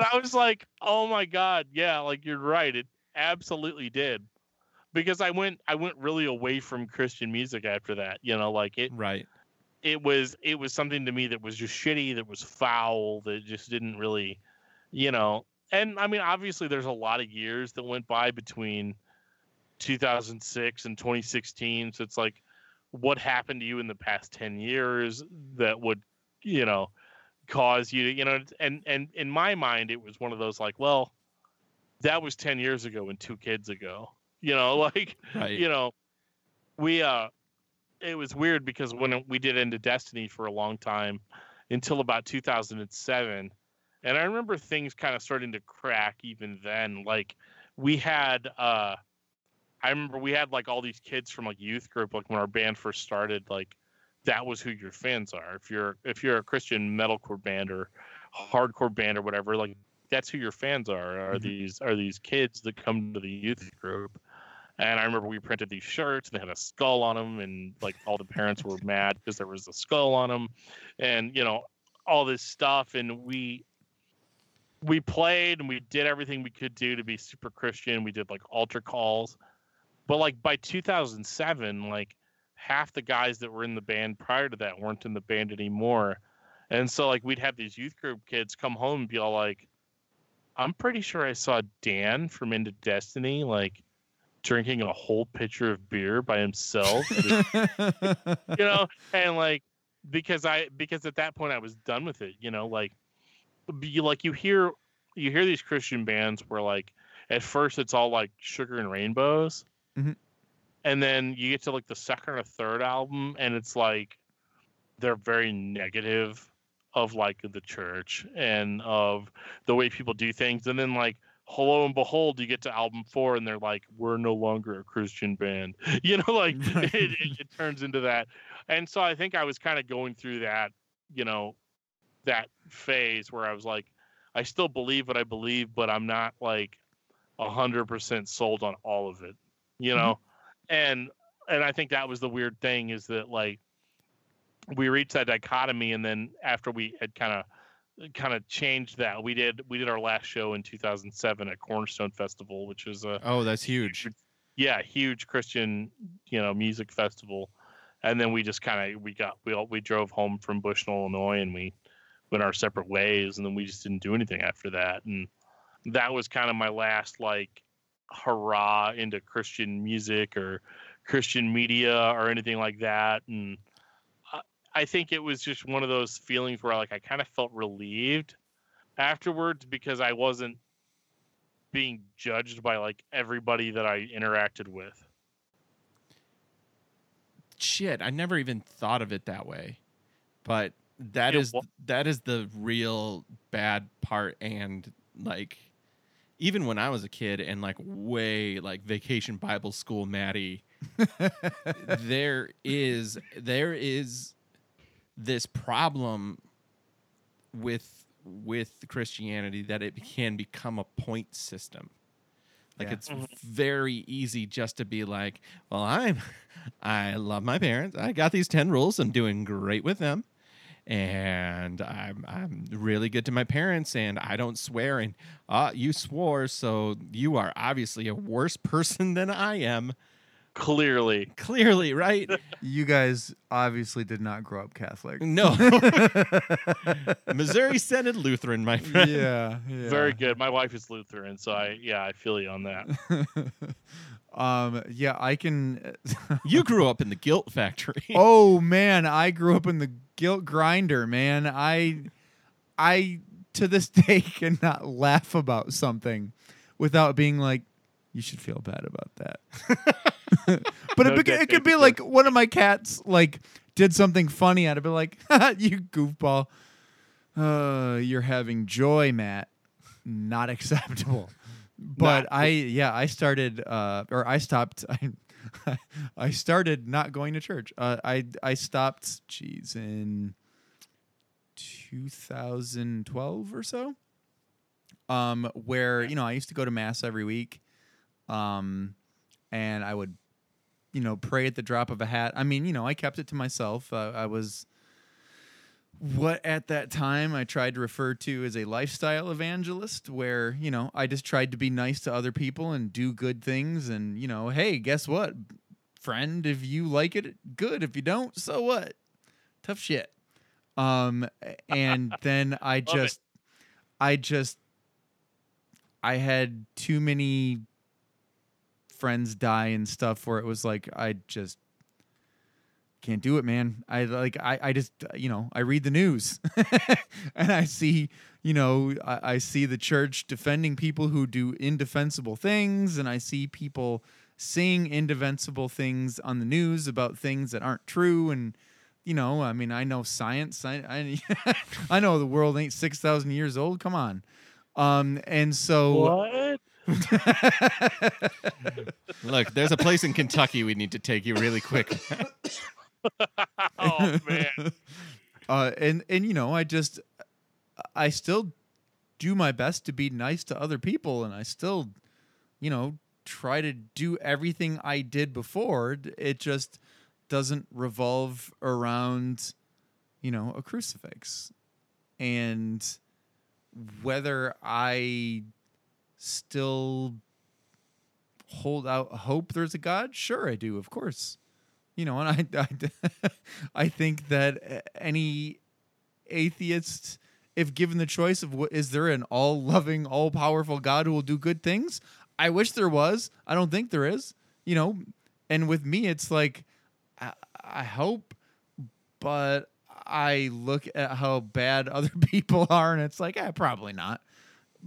I was like, oh my God, yeah, like you're right, it absolutely did, because I went I went really away from Christian music after that, you know, like it right it was it was something to me that was just shitty, that was foul, that just didn't really, you know. And I mean, obviously there's a lot of years that went by between two thousand six and twenty sixteen, so it's like, what happened to you in the past ten years that would, you know, cause you to, you know, and and in my mind it was one of those like, well, that was ten years ago and two kids ago, you know, like right. You know, we uh it was weird because when we did Into Destiny for a long time until about two thousand seven, and I remember things kind of starting to crack even then. Like we had uh I remember we had like all these kids from like youth group, like when our band first started, like that was who your fans are. If you're if you're a Christian metalcore band or hardcore band or whatever, like that's who your fans are. Are mm-hmm. these are these kids that come to the youth group? And I remember we printed these shirts and they had a skull on them, and like all the parents were mad because there was a skull on them, and you know, all this stuff. And we we played and we did everything we could do to be super Christian. We did like altar calls, but like by two thousand seven, like. Half the guys that were in the band prior to that weren't in the band anymore. And so like we'd have these youth group kids come home and be all like, I'm pretty sure I saw Dan from Into Destiny, like drinking a whole pitcher of beer by himself, you know? And like, because I, because at that point I was done with it, you know, like, be like you hear, you hear these Christian bands where like, at first it's all like sugar and rainbows. Mm-hmm. And then you get to like the second or third album, and it's like they're very negative of like the church and of the way people do things. And then like, hello and behold, you get to album four, and they're like, we're no longer a Christian band. You know, like it, it, it turns into that. And so I think I was kind of going through that, you know, that phase where I was like, I still believe what I believe, but I'm not like one hundred percent sold on all of it, you know? Mm-hmm. And and I think that was the weird thing, is that like we reached that dichotomy, and then after we had kind of kind of changed that, we did we did our last show in two thousand seven at Cornerstone Festival, which is a oh that's huge, yeah, huge Christian, you know, music festival. And then we just kind of we got we all, we drove home from Bushnell, Illinois, and we went our separate ways, and then we just didn't do anything after that. And that was kind of my last like. Hurrah into Christian music or Christian media or anything like that. And I, I think it was just one of those feelings where like I kind of felt relieved afterwards, because I wasn't being judged by like everybody that I interacted with. Shit, I never even thought of it that way, but that yeah, is well, that is the real bad part, and like even when I was a kid and like way like Vacation Bible School Maddie, there is there is this problem with with Christianity that it can become a point system. Like, yeah. It's very easy just to be like, well, I'm, I love my parents. I got these ten rules. I'm doing great with them. And I'm I'm really good to my parents, and I don't swear. And uh, you swore, so you are obviously a worse person than I am. Clearly. Clearly, right? You guys obviously did not grow up Catholic. No. Missouri Synod Lutheran, my friend. Yeah, yeah. Very good. My wife is Lutheran, so I yeah, I feel you on that. Um, yeah, I can. You grew up in the guilt factory. Oh man, I grew up in the guilt grinder, man. I, I to this day cannot laugh about something without being like, you should feel bad about that. But no, it, it could be like one of my cats like did something funny, I'd be like, you goofball, uh, you're having joy, Matt. Not acceptable. But not, I, yeah, I started, uh, or I stopped, I, I started not going to church. Uh, I, I stopped, geez, in two thousand twelve or so, um, where, you know, I used to go to mass every week, um, and I would, you know, pray at the drop of a hat. I mean, you know, I kept it to myself. Uh, I was... what at that time I tried to refer to as a lifestyle evangelist, where, you know, I just tried to be nice to other people and do good things. And, you know, hey, guess what, friend? If you like it, good. If you don't, so what? Tough shit. Um, and then I just, I just, I had too many friends die and stuff where it was like, I just, can't do it, man. I like I, I just, you know, I read the news and I see, you know, I, I see the church defending people who do indefensible things, and I see people saying indefensible things on the news about things that aren't true. And, you know, I mean, I know science. I I, I know the world ain't six thousand years old. Come on. Um, and so what? Look, there's a place in Kentucky we need to take you really quick. Oh man. Uh, and and you know, I just I still do my best to be nice to other people, and I still, you know, try to do everything I did before. It just doesn't revolve around, you know, a crucifix. And whether I still hold out hope there's a God, sure I do, of course. You know, and I, I, I think that any atheist, if given the choice of what, is there an all-loving, all-powerful God who will do good things? I wish there was. I don't think there is. You know, and with me, it's like, I, I hope, but I look at how bad other people are, and it's like, eh, probably not.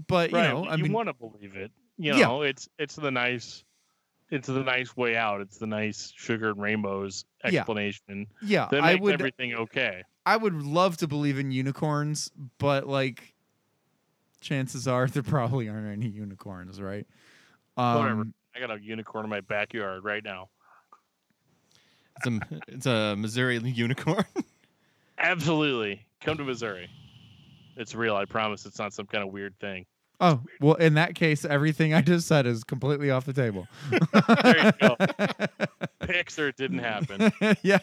But, right. You know, I you mean, you want to believe it. You know, yeah. it's it's the nice... It's the nice way out. It's the nice sugar and rainbows explanation. Yeah, yeah, that makes I would, everything okay. I would love to believe in unicorns, but like, chances are there probably aren't any unicorns, right? Um, Whatever. I got a unicorn in my backyard right now. It's a, it's a Missouri unicorn. Absolutely, come to Missouri. It's real. I promise. It's not some kind of weird thing. Oh, well, in that case, everything I just said is completely off the table. There you go. Pixar didn't happen. Yeah.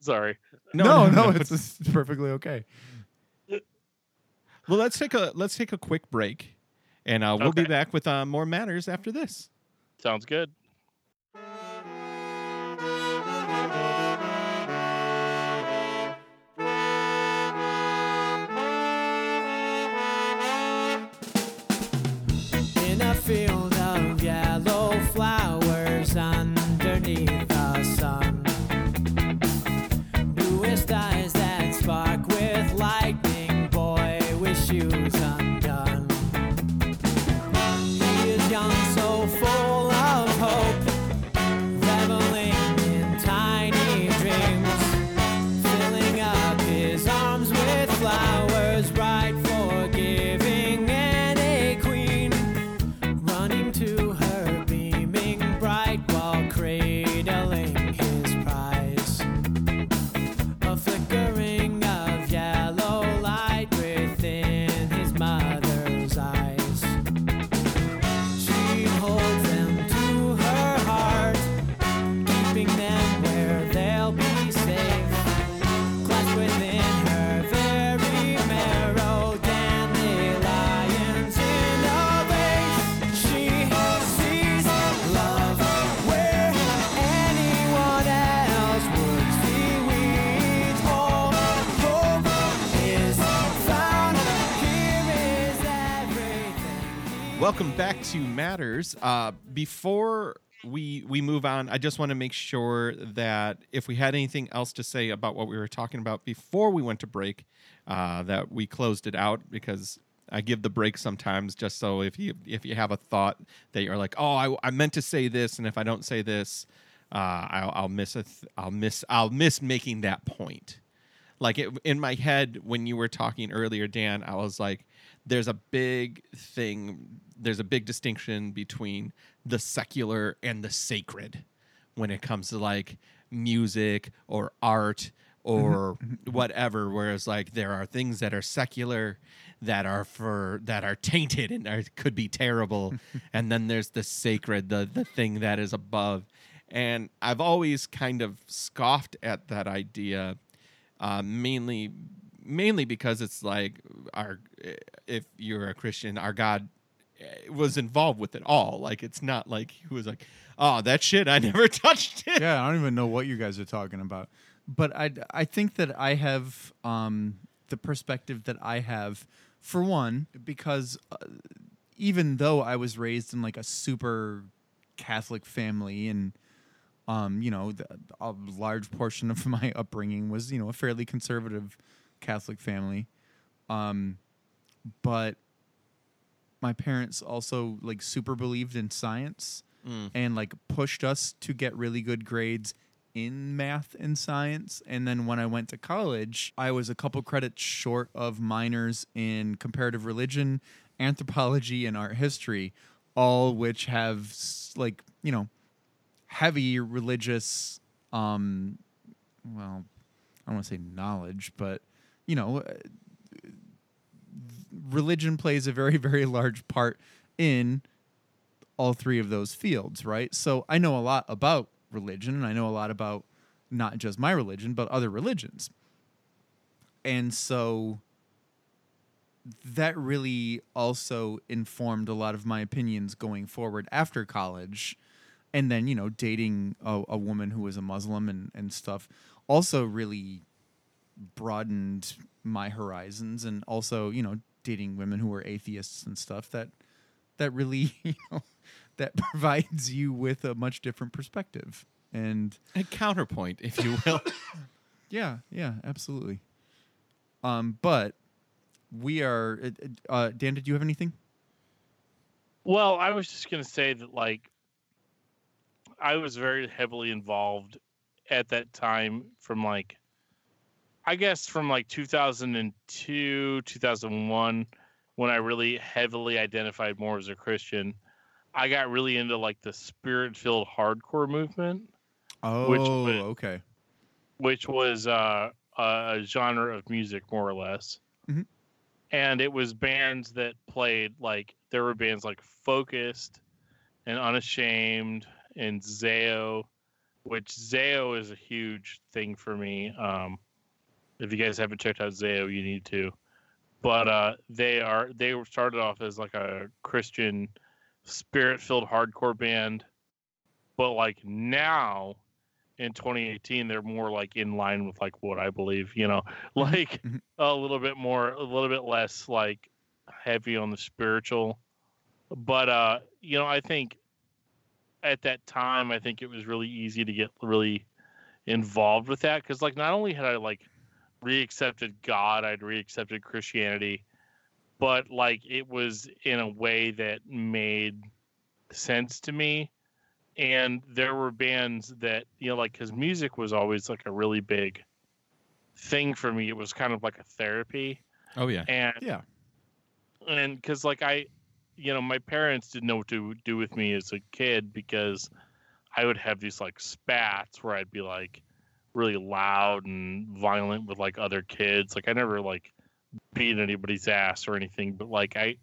Sorry. No, no, no, no, it's, it's perfectly okay. Well, let's take a let's take a quick break, and uh, we'll okay. be back with uh, more matters after this. Sounds good. Field of yellow flowers underneath the sun. Bluest eyes that spark with lightning, boy with shoes undone. He is young, so full of hope. Welcome back to Matters. Uh, before we we move on, I just want to make sure that if we had anything else to say about what we were talking about before we went to break, uh, that we closed it out, because I give the break sometimes just so if you if you have a thought that you're like, oh, I, I meant to say this, and if I don't say this, uh, I'll, I'll miss a th- I'll miss I'll miss making that point. Like it, in my head when you were talking earlier, Dan, I was like, there's a big thing, there's a big distinction between the secular and the sacred when it comes to like music or art or mm-hmm. whatever, whereas like there are things that are secular that are for that are tainted and are, could be terrible, and then there's the sacred, the the thing that is above. And I've always kind of scoffed at that idea, uh, mainly mainly because it's like, our if you're a Christian, our God was involved with it all. Like, it's not like he was like, oh, that shit, I never touched it. Yeah, I don't even know what you guys are talking about. But I, I think that I have um, the perspective that I have, for one, because uh, even though I was raised in like a super Catholic family, and um, you know, the, a large portion of my upbringing was, you know, a fairly conservative Catholic family, um, but my parents also like super believed in science mm. and like pushed us to get really good grades in math and science. And then when I went to college, I was a couple credits short of minors in comparative religion, anthropology, and art history, all which have like, you know, heavy religious, um, well, I don't want to say knowledge, but, you know, religion plays a very, very large part in all three of those fields, right? So I know a lot about religion, and I know a lot about not just my religion but other religions, and so that really also informed a lot of my opinions going forward after college. And then, you know, dating a, a woman who was a Muslim and, and stuff also really broadened my horizons, and also, you know, dating women who were atheists and stuff, that that really, you know, that provides you with a much different perspective and a counterpoint, if you will. Yeah, yeah, absolutely. Um, but we are. Uh, Dan, did you have anything? Well, I was just gonna say that, like, I was very heavily involved at that time, from like, I guess from like two thousand two, two thousand one, when I really heavily identified more as a Christian. I got really into like the spirit-filled hardcore movement. Oh, which was, okay. Which was uh, a genre of music, more or less, mm-hmm. and it was bands that played like, there were bands like Focused and Unashamed and Zao, which Zao is a huge thing for me. Um, if you guys haven't checked out Zao, you need to. But uh, they are they started off as like a Christian spirit-filled hardcore band, but like now in twenty eighteen they're more like in line with like what I believe, you know, like a little bit more, a little bit less like heavy on the spiritual. But uh you know, I think at that time, I think it was really easy to get really involved with that, because like, not only had I like reaccepted God, I'd reaccepted Christianity, but like it was in a way that made sense to me. And there were bands that, you know, like, because music was always like a really big thing for me. It was kind of like a therapy. Oh, yeah. And, yeah. And because like I, you know, my parents didn't know what to do with me as a kid, because I would have these like spats where I'd be like really loud and violent with like other kids. Like I never like beat anybody's ass or anything, but like I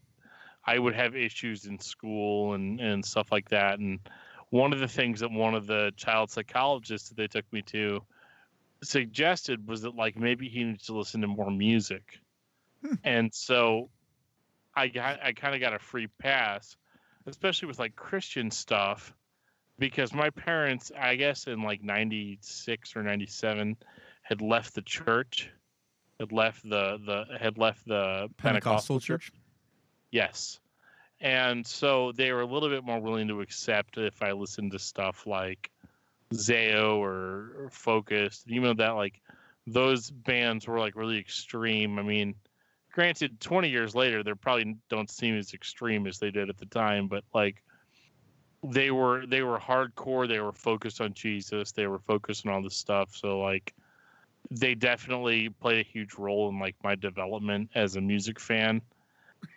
I would have issues in school and, and stuff like that. And one of the things that one of the child psychologists that they took me to suggested was that like maybe he needs to listen to more music. Hmm. And so I got I kind of got a free pass, especially with like Christian stuff, because my parents, I guess in like ninety-six or ninety-seven, had left the church. Had left the, the had left the Pentecostal, Pentecostal church. church. Yes, And so they were a little bit more willing to accept if I listened to stuff like Zao or, or Focused, even though that, like, those bands were, like, really extreme. I mean, granted, twenty years later, they probably don't seem as extreme as they did at the time, but, like, they were they were hardcore. They were focused on Jesus. They were focused on all this stuff. So, like, they definitely played a huge role in, like, my development as a music fan.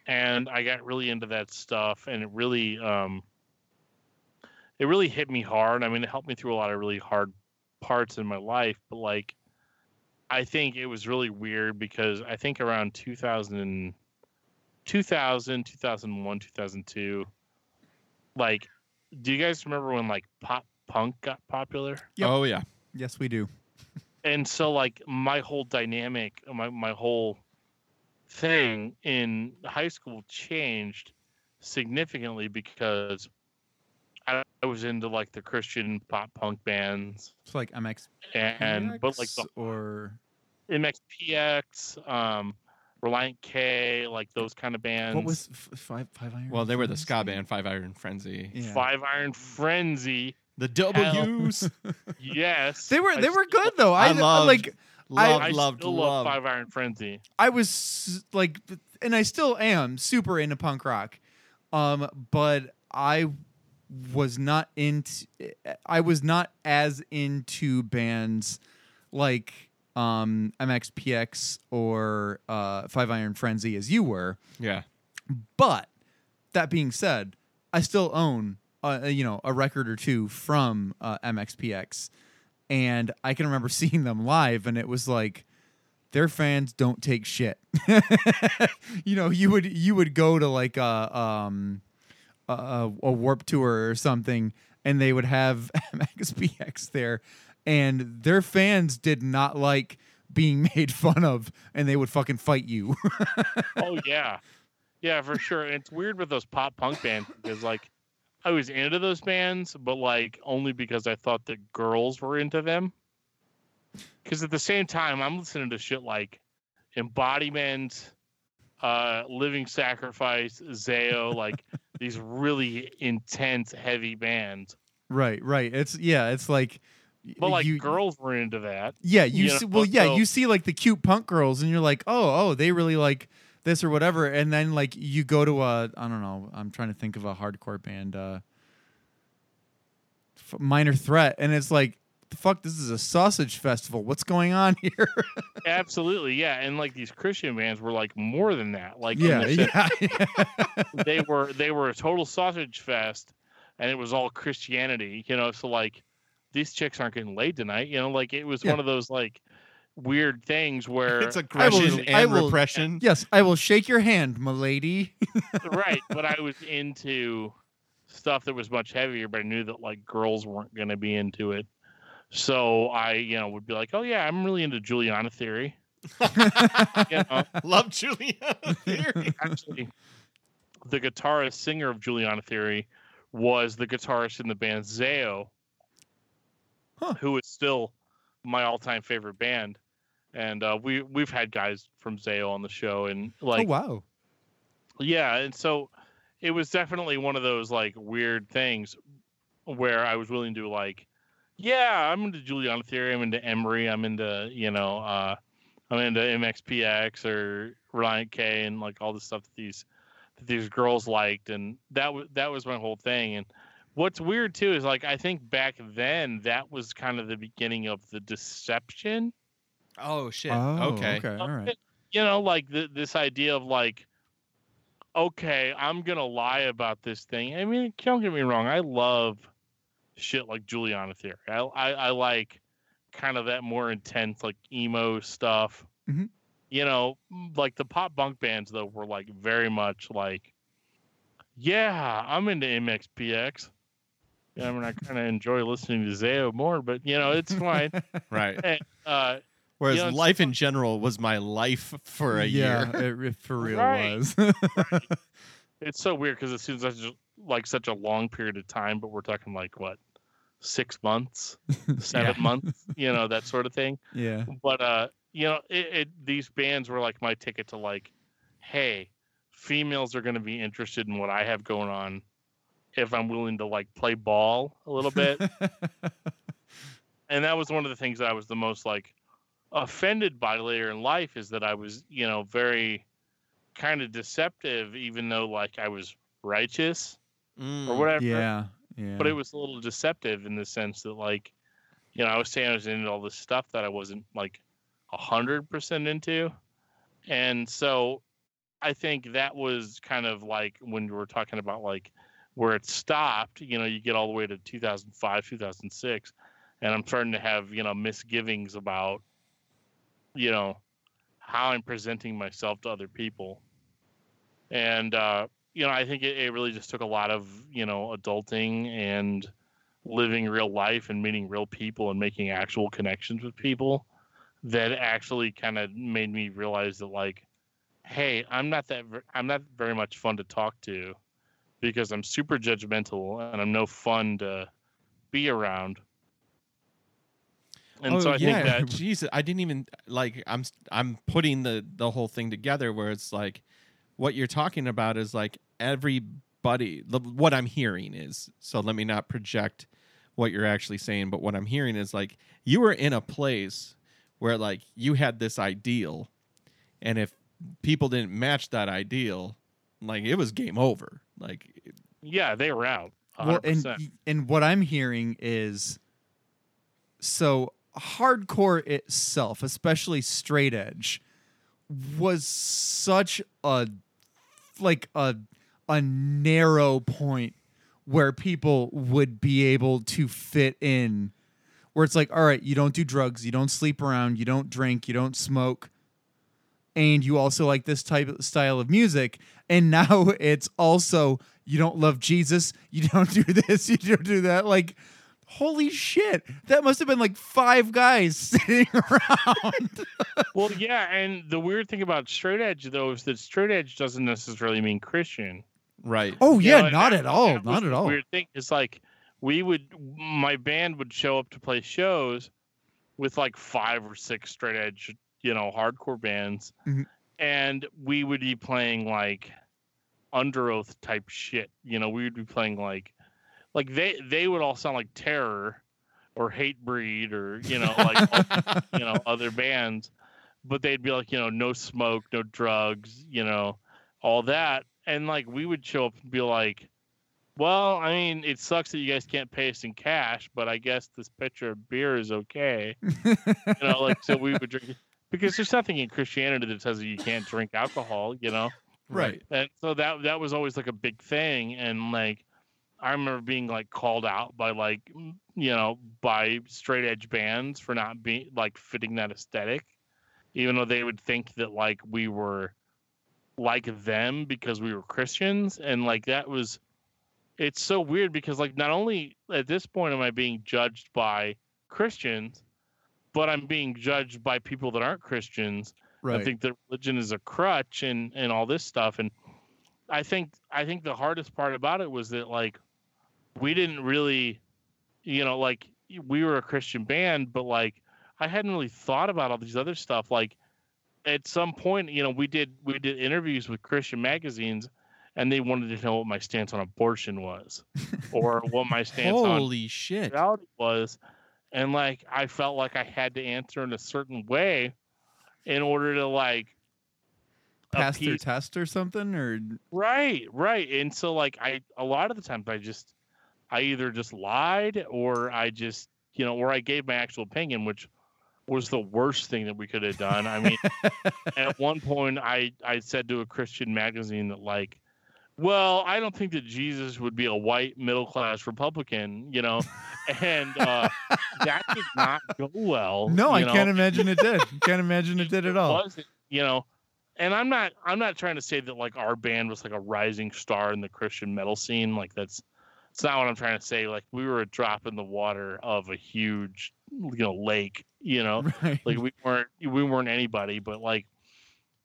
And I got really into that stuff, and it really, um, it really hit me hard. I mean, it helped me through a lot of really hard parts in my life. But, like, I think it was really weird because I think around two thousand, two thousand, two thousand one, two thousand two, like, do you guys remember when, like, pop punk got popular? Yep. Oh, yeah. Yes, we do. And so, like, my whole dynamic, my my whole... thing in high school changed significantly because I, I was into, like, the Christian pop punk bands. It's so, like, M X P X and but like the, or M X P X, um, Reliant K, like those kind of bands. What was f- five five iron? Well, they were the ska band, Five Iron Frenzy. Yeah. Five Iron Frenzy. The W's. Yes, they were. They I were still, good though. I, I loved, like. Loved, I loved, still loved. love Five Iron Frenzy. I was like, and I still am super into punk rock, um, but I was not into. I was not as into bands like um, M X P X or uh, Five Iron Frenzy as you were. Yeah. But that being said, I still own uh, you know a record or two from uh, M X P X. And I can remember seeing them live, and it was like, their fans don't take shit. You know, you would you would go to like a um a, a Warped Tour or something, and they would have M X P X there, and their fans did not like being made fun of, and they would fucking fight you. Oh yeah, yeah, for sure. And it's weird with those pop punk bands because, like, I was into those bands, but, like, only because I thought that girls were into them. Because at the same time, I'm listening to shit like Embodiment, uh, Living Sacrifice, Zao, like these really intense, heavy bands. Right, right. It's yeah, it's like. But like you, girls were into that. Yeah, you, you see, know? Well, yeah, so, you see like the cute punk girls, and you're like, oh, oh, they really like this or whatever, and then like you go to a I don't know I'm trying to think of a hardcore band, uh, f- Minor Threat, and it's like, the fuck, this is a sausage festival. What's going on here? Absolutely, yeah, and like these Christian bands were like more than that. Like yeah, yeah, yeah. they were they were a total sausage fest, and it was all Christianity, you know. So like these chicks aren't getting laid tonight, you know. Like it was yeah. one of those like. Weird things where it's aggression will, and will, repression. Yes, I will shake your hand, m'lady. Right, but I was into stuff that was much heavier, but I knew that like girls weren't going to be into it. So I, you know, would be like, "Oh yeah, I'm really into Juliana Theory." You know? Love Juliana Theory. Actually, the guitarist singer of Juliana Theory was the guitarist in the band Zao, huh. who is still my all-time favorite band. And uh, we we've had guys from Zao on the show, and like, oh wow, yeah. And so it was definitely one of those like weird things where I was willing to like, yeah, I'm into Juliana Theory, I'm into Emery, I'm into you know, uh, I'm into M X P X or Reliant K, and like all the stuff that these that these girls liked, and that was that was my whole thing. And what's weird too is like I think back then that was kind of the beginning of the deception. Oh shit! Oh, okay. okay, all right. You know, like the, this idea of like, okay, I'm gonna lie about this thing. I mean, don't get me wrong, I love shit like Juliana Theory. I I, I like kind of that more intense like emo stuff. Mm-hmm. You know, like the pop punk bands though were like very much like, yeah, I'm into M X P X. I mean, I kind of enjoy listening to Zao more, but you know, it's fine. Right. And, uh, whereas you know, life in general was my life for a yeah, year. It for real right. was. Right. It's so weird because it seems like, like such a long period of time, but we're talking like what, six months, seven yeah. months, you know, that sort of thing. Yeah. But uh, you know, it, it these bands were like my ticket to like, hey, females are going to be interested in what I have going on if I'm willing to like play ball a little bit. And that was one of the things that I was the most like offended by later in life, is that I was, you know, very kind of deceptive, even though like I was righteous mm, or whatever. Yeah, yeah. But it was a little deceptive in the sense that like, you know, I was saying I was into all this stuff that I wasn't like a hundred percent into. And so I think that was kind of like when we were talking about like where it stopped, you know, you get all the way to two thousand five, two thousand six, and I'm starting to have, you know, misgivings about, you know, how I'm presenting myself to other people. And, uh, you know, I think it, it really just took a lot of, you know, adulting and living real life and meeting real people and making actual connections with people that actually kind of made me realize that like, hey, I'm not that, I'm not very much fun to talk to because I'm super judgmental and I'm no fun to be around. And oh, so I yeah. think that Jesus, I didn't even like, I'm, I'm putting the, the whole thing together where it's like, what you're talking about is like everybody, the, what I'm hearing is, so let me not project what you're actually saying, but what I'm hearing is like, you were in a place where like you had this ideal, and if people didn't match that ideal, like it was game over. Like, yeah, they were out. Well, and, and what I'm hearing is, so hardcore itself, especially straight edge, was such a like a a narrow point where people would be able to fit in, where it's like, all right, you don't do drugs, you don't sleep around, you don't drink, you don't smoke, and you also like this type of style of music. And now it's also, you don't love Jesus, you don't do this, you don't do that. Like, holy shit, that must have been like five guys sitting around. Well, yeah, and the weird thing about straight edge, though, is that straight edge doesn't necessarily mean Christian. Right. Oh, yeah, you know, not at all, not at all. Weird thing is like, we would, my band would show up to play shows with like five or six straight edge, you know, hardcore bands, mm-hmm. and we would be playing like Under Oath type shit. You know, we would be playing like, Like, they, they would all sound like Terror or Hatebreed or, you know, like, you know, other bands. But they'd be like, you know, no smoke, no drugs, you know, all that. And, like, we would show up and be like, well, I mean, it sucks that you guys can't pay us in cash, but I guess this pitcher of beer is okay. You know, like, so we would drink. Because there's nothing in Christianity that says that you can't drink alcohol, you know. Right. And so that that was always, like, a big thing. And, like, I remember being like called out by like, you know, by straight edge bands for not being like fitting that aesthetic, even though they would think that like we were like them because we were Christians. And like, that was, it's so weird because like, not only at this point am I being judged by Christians, but I'm being judged by people that aren't Christians. Right. I think that religion is a crutch and, and all this stuff. And I think, I think the hardest part about it was that like, we didn't really, you know, like we were a Christian band, but like I hadn't really thought about all these other stuff. Like at some point, you know, we did we did interviews with Christian magazines, and they wanted to know what my stance on abortion was, or what my stance Holy on holy shit reality was, and like I felt like I had to answer in a certain way in order to like pass their test or something, or right, right. And so like I a lot of the times I just. I either just lied or I just, you know, or I gave my actual opinion, which was the worst thing that we could have done. I mean, at one point I, I said to a Christian magazine that like, well, I don't think that Jesus would be a white middle-class Republican, you know, and uh, that did not go well. No, I know? Can't imagine it did. Can't imagine it did at all. It wasn't, you know, and I'm not, I'm not trying to say that like our band was like a rising star in the Christian metal scene. Like that's, it's not what I'm trying to say. Like we were a drop in the water of a huge, you know, lake, you know, right. Like we weren't, we weren't anybody, but like,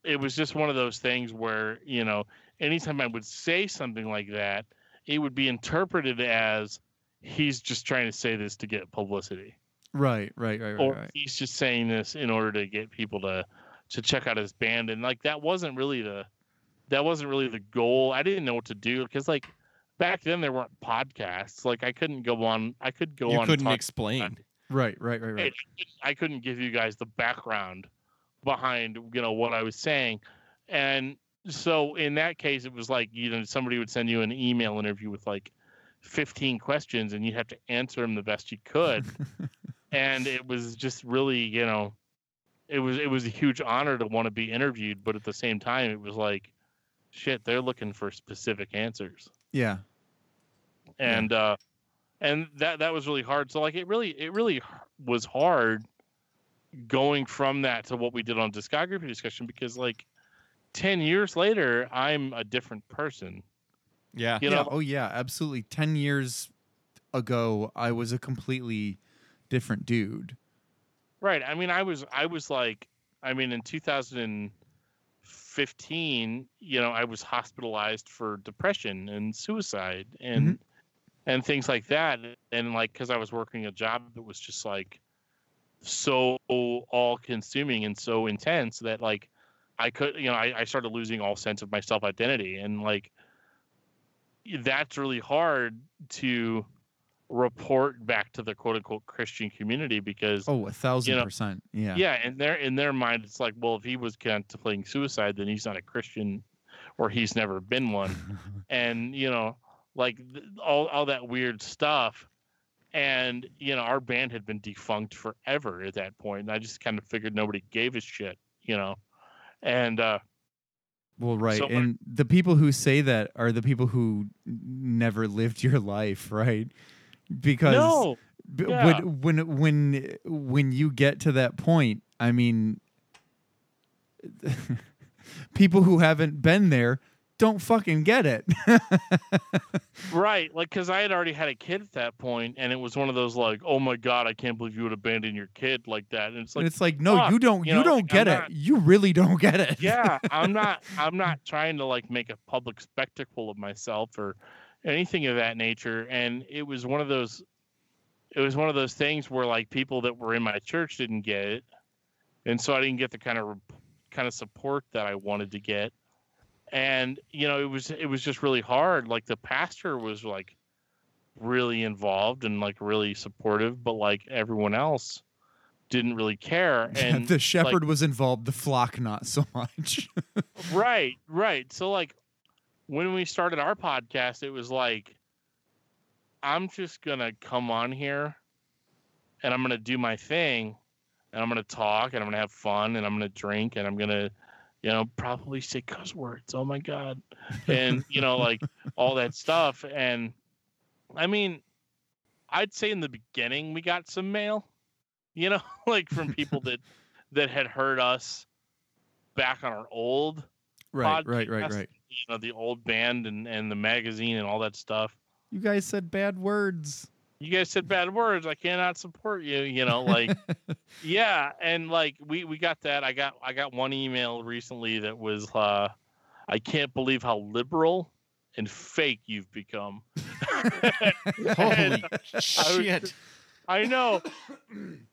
it was just one of those things where, you know, anytime I would say something like that, it would be interpreted as he's just trying to say this to get publicity. Right. Right. Right. right or right. He's just saying this in order to get people to, to check out his band. And like, that wasn't really the, that wasn't really the goal. I didn't know what to do because, like, back then there weren't podcasts. Like, I couldn't go on. I could go you on. You couldn't explain. Right, right, right, right. I couldn't give you guys the background behind, you know, what I was saying. And so in that case, it was like, you know, somebody would send you an email interview with like fifteen questions and you had to answer them the best you could. And it was just really, you know, it was, it was a huge honor to want to be interviewed. But at the same time, it was like, shit, they're looking for specific answers. Yeah. And, yeah. uh, and that, that was really hard. So like, it really, it really was hard going from that to what we did on Discography Discussion, because like ten years later, I'm a different person. Yeah. You know? Yeah. Oh yeah, absolutely. ten years ago, I was a completely different dude. Right. I mean, I was, I was like, I mean, in two thousand fifteen, you know, I was hospitalized for depression and suicide and, mm-hmm. and things like that. And like, cause I was working a job that was just like so all consuming and so intense that like, I could, you know, I, I started losing all sense of my self identity. And like, that's really hard to report back to the quote unquote Christian community because, oh, a thousand you know, percent. Yeah. Yeah. And they're in their mind, it's like, well, if he was contemplating suicide, then he's not a Christian or he's never been one. And, you know, like th- all, all that weird stuff. And, you know, our band had been defunct forever at that point. And I just kind of figured nobody gave a shit, you know? And, uh, well, right. So and I, the people who say that are the people who never lived your life, right? Because no. b- yeah. when, when, when, when you get to that point, I mean, people who haven't been there don't fucking get it. Right. Like, cause I had already had a kid at that point, and it was one of those like, oh my God, I can't believe you would abandon your kid like that. And it's like, and it's like, no, fuck, you don't, you, know, you don't like, get I'm it. Not, you really don't get it. Yeah. I'm not, I'm not trying to like make a public spectacle of myself or anything of that nature. And it was one of those, it was one of those things where like people that were in my church didn't get it. And so I didn't get the kind of, kind of support that I wanted to get. And, you know, it was, it was just really hard. Like the pastor was like really involved and like really supportive, but like everyone else didn't really care. And the shepherd like, was involved, the flock, not so much. Right. Right. So like when we started our podcast, it was like, I'm just going to come on here and I'm going to do my thing and I'm going to talk and I'm going to have fun and I'm going to drink and I'm going to, you know, probably say cuss words. Oh my God. And, you know, like all that stuff. And I mean, I'd say in the beginning we got some mail, you know, like from people that, that had heard us back on our old, right, podcast, right, right, right. You know, the old band and, and the magazine and all that stuff. You guys said bad words. You guys said bad words. I cannot support you. You know, like, yeah. And like, we, we got that. I got, I got one email recently that was, uh, I can't believe how liberal and fake you've become. Holy shit. I, was, I know. And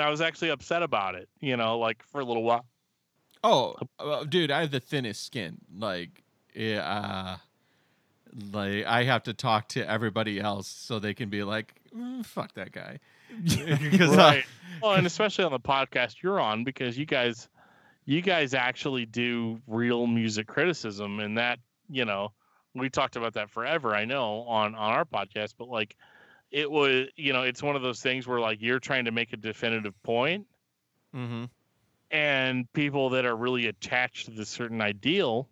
I was actually upset about it, you know, like for a little while. Oh, uh, dude, I have the thinnest skin. Like, yeah. Uh... Like I have to talk to everybody else so they can be like, mm, "Fuck that guy." Right. I, well, and especially on the podcast you're on, because you guys, you guys actually do real music criticism, and that, you know, we talked about that forever. I know on on our podcast, but like, it was, you know, it's one of those things where like you're trying to make a definitive point, mm-hmm. and people that are really attached to this certain ideal.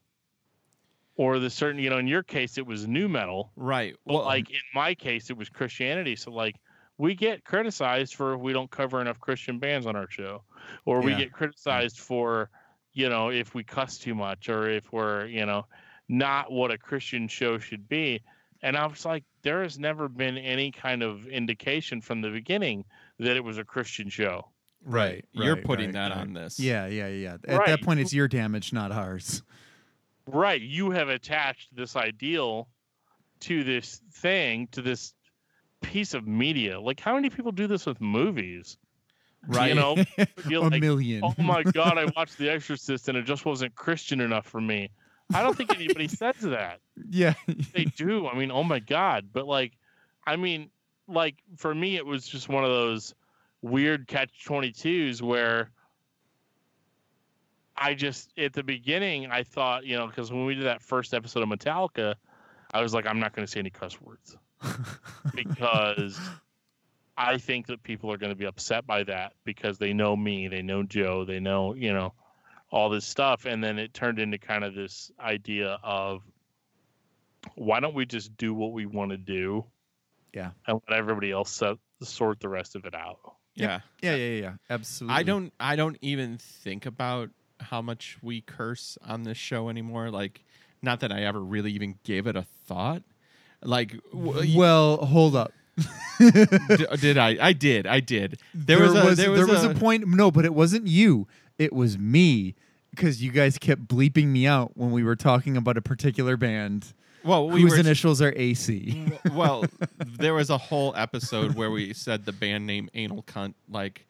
Or the certain, you know, in your case, it was new metal. Right. Well, but like in my case, it was Christianity. So like we get criticized for, we don't cover enough Christian bands on our show, or yeah. we get criticized for, you know, if we cuss too much or if we're, you know, not what a Christian show should be. And I was like, there has never been any kind of indication from the beginning that it was a Christian show. Right. right You're putting right, that right. on this. Yeah. Yeah. Yeah. At right. that point, it's your damage, not ours. Right, you have attached this ideal to this thing, to this piece of media. Like, how many people do this with movies? Right. You know, a like, million. Oh my God, I watched The Exorcist and it just wasn't Christian enough for me. I don't think anybody says that. Yeah. They do. I mean, oh my God. But like, I mean, like for me, it was just one of those weird catch twenty-twos where I just, at the beginning, I thought, you know, because when we did that first episode of Metallica, I was like, I'm not going to say any cuss words because I think that people are going to be upset by that because they know me, they know Joe, they know, you know, all this stuff. And then it turned into kind of this idea of why don't we just do what we want to do? Yeah. And let everybody else set, sort the rest of it out. Yeah. Yeah. Yeah. Yeah. Yeah. Absolutely. I don't, I don't even think about how much we curse on this show anymore. Like, not that I ever really even gave it a thought. Like, w- well, hold up. D- did I? I did. I did. There, there was, a, was there, was, there a... was a point. No, but it wasn't you. It was me because you guys kept bleeping me out when we were talking about a particular band. Well, we whose were... initials are A C. Well, there was a whole episode where we said the band name Anal Cunt like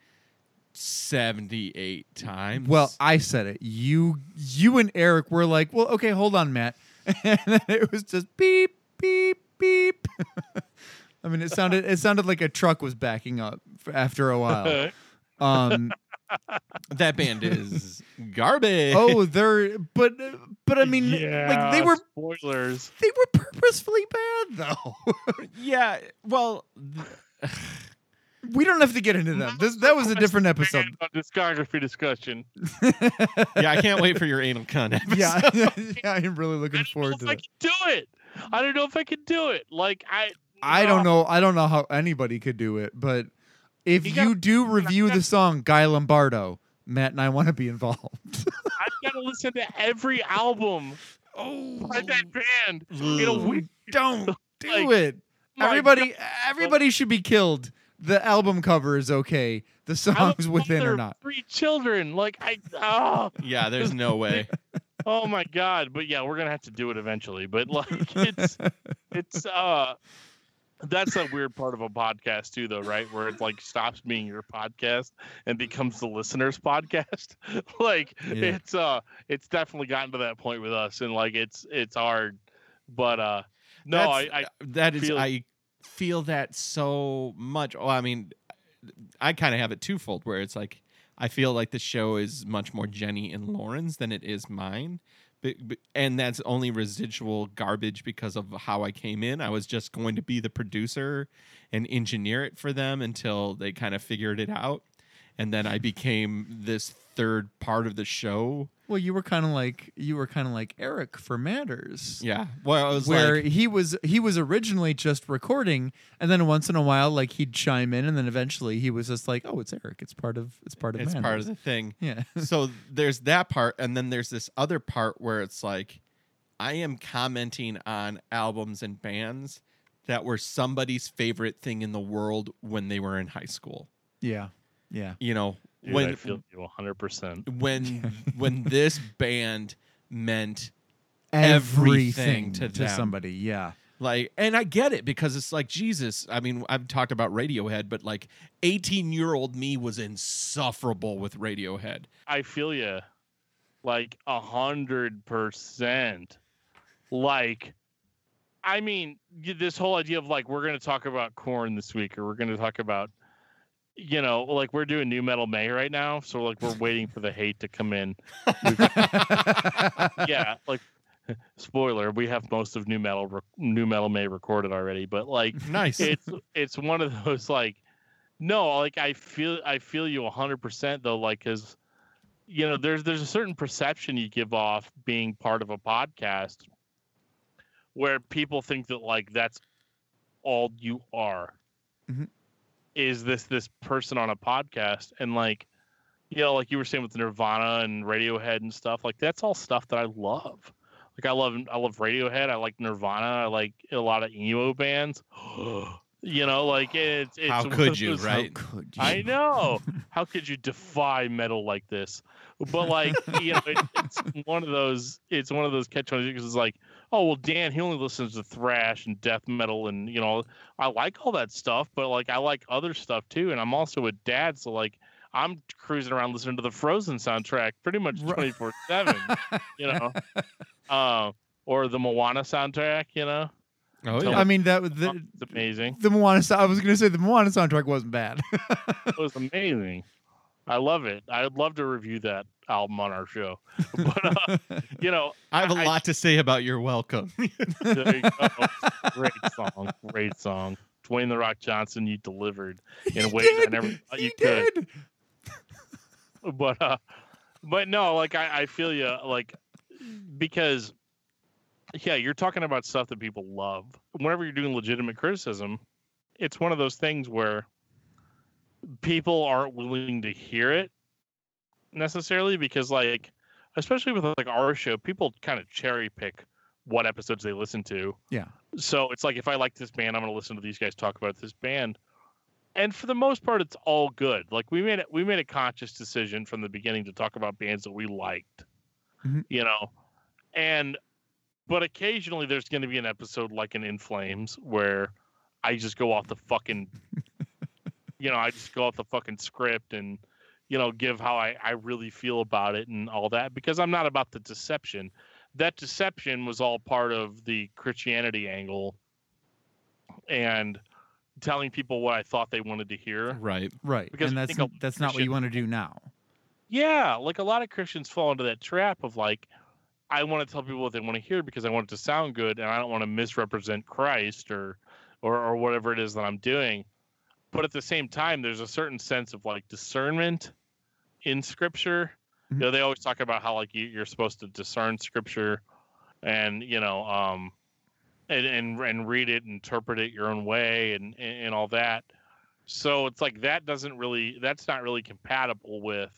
seventy-eight times. Well, I said it. You, you and Eric were like, well, okay, hold on, Matt. And then it was just beep, beep, beep. I mean, it sounded it sounded like a truck was backing up after a while. Um, that band is garbage. Oh, they're but but I mean, yeah, like they were spoilers. They were purposefully bad, though. Yeah. Well, th- we don't have to get into them. This, that was a different episode. Discography discussion. Yeah, I can't wait for your Anal Cunt episode. Yeah, yeah, I'm really looking forward to it. I don't know if I can do it. I don't know if I can do it. Like I. I don't know. I don't know how anybody could do it, but if you, gotta, you do review gotta, the song Guy Lombardo, Matt and I want to be involved. I've got to listen to every album oh, by that band. You know, we don't do like, it. Everybody, God. everybody should be killed. The album cover is okay. The songs within are not. Three children, like I. Oh. Yeah, there's no way. Oh my God! But yeah, we're gonna have to do it eventually. But like, it's it's uh. That's a weird part of a podcast too, though, right? Where it like stops being your podcast and becomes the listener's podcast. Like yeah. it's uh, it's definitely gotten to that point with us, and like it's it's hard. But uh, no, That's, I, I that is I feel that so much. Oh, I mean, I kind of have it twofold, where it's like I feel like the show is much more Jenny and Lauren's than it is mine. And that's only residual garbage because of how I came in. I was just going to be the producer and engineer it for them until they kind of figured it out. And then I became this third part of the show. Well, you were kind of like you were kind of like Eric for Matters. Yeah. Well, I was where like, he was he was originally just recording, and then once in a while, like he'd chime in, and then eventually he was just like, "Oh, it's Eric. It's part of it's part of it's Matters. part of the thing." Yeah. So there's that part, and then there's this other part where it's like, I am commenting on albums and bands that were somebody's favorite thing in the world when they were in high school. Yeah. Yeah. You know. Dude, when, I feel you one hundred percent. When when this band meant everything, everything to, to somebody, yeah. Like, and I get it because it's like Jesus. I mean, I've talked about Radiohead, but like eighteen-year-old me was insufferable with Radiohead. I feel you, like a hundred percent. Like, I mean, this whole idea of like we're going to talk about Korn this week, or we're going to talk about. You know, like we're doing New Metal May right now, so like we're waiting for the hate to come in. Yeah, like spoiler, we have most of New Metal Re- New Metal May recorded already, but like, nice. It's it's one of those like, no, like I feel I feel you one hundred percent though, like because you know there's there's a certain perception you give off being part of a podcast where people think that like that's all you are. Mm-hmm. Is this this person on a podcast, and like, you know, like you were saying with Nirvana and Radiohead and stuff, like that's all stuff that I love. Like I love I love Radiohead, I like Nirvana, I like a lot of emo bands. You know, like it's it's how could you, right? How could you? I know. How could you defy metal like this? But like, you know, it, it's one of those it's one of those catch twenty-twos because it's like, oh, well, Dan, he only listens to thrash and death metal and, you know, I like all that stuff, but, like, I like other stuff, too, and I'm also a dad, so, like, I'm cruising around listening to the Frozen soundtrack pretty much twenty-four seven, you know, uh, or the Moana soundtrack, you know. Oh, yeah. I mean, that was the, amazing. The Moana. I was going to say the Moana soundtrack wasn't bad. It was amazing. I love it. I'd love to review that album on our show. But, uh, you know, I have a I, lot to say about You're Welcome. There you go. Great song. Great song. Dwayne The Rock Johnson, you delivered in ways I never thought you did. could. But, uh, but no, like, I, I feel you, like, because, yeah, you're talking about stuff that people love. Whenever you're doing legitimate criticism, it's one of those things where people aren't willing to hear it necessarily because, like, especially with, like, our show, people kind of cherry pick what episodes they listen to. Yeah. So it's like, if I like this band, I'm going to listen to these guys talk about this band. And for the most part, it's all good. Like, we made it, we made a conscious decision from the beginning to talk about bands that we liked, mm-hmm. you know? And, but occasionally there's going to be an episode like an In Flames where I just go off the fucking, you know, I just go off the fucking script and, you know, give how I, I really feel about it and all that, because I'm not about the deception. That deception was all part of the Christianity angle and telling people what I thought they wanted to hear. Right, right. Because and I that's, think that's not what you want to do now. Yeah, like a lot of Christians fall into that trap of like, I want to tell people what they want to hear because I want it to sound good and I don't want to misrepresent Christ or, or, or whatever it is that I'm doing. But at the same time, there's a certain sense of like discernment in Scripture. You know, they always talk about how like you, you're supposed to discern Scripture, and you know, um, and and, and read it, interpret it your own way, and, and and all that. So it's like that doesn't really, that's not really compatible with,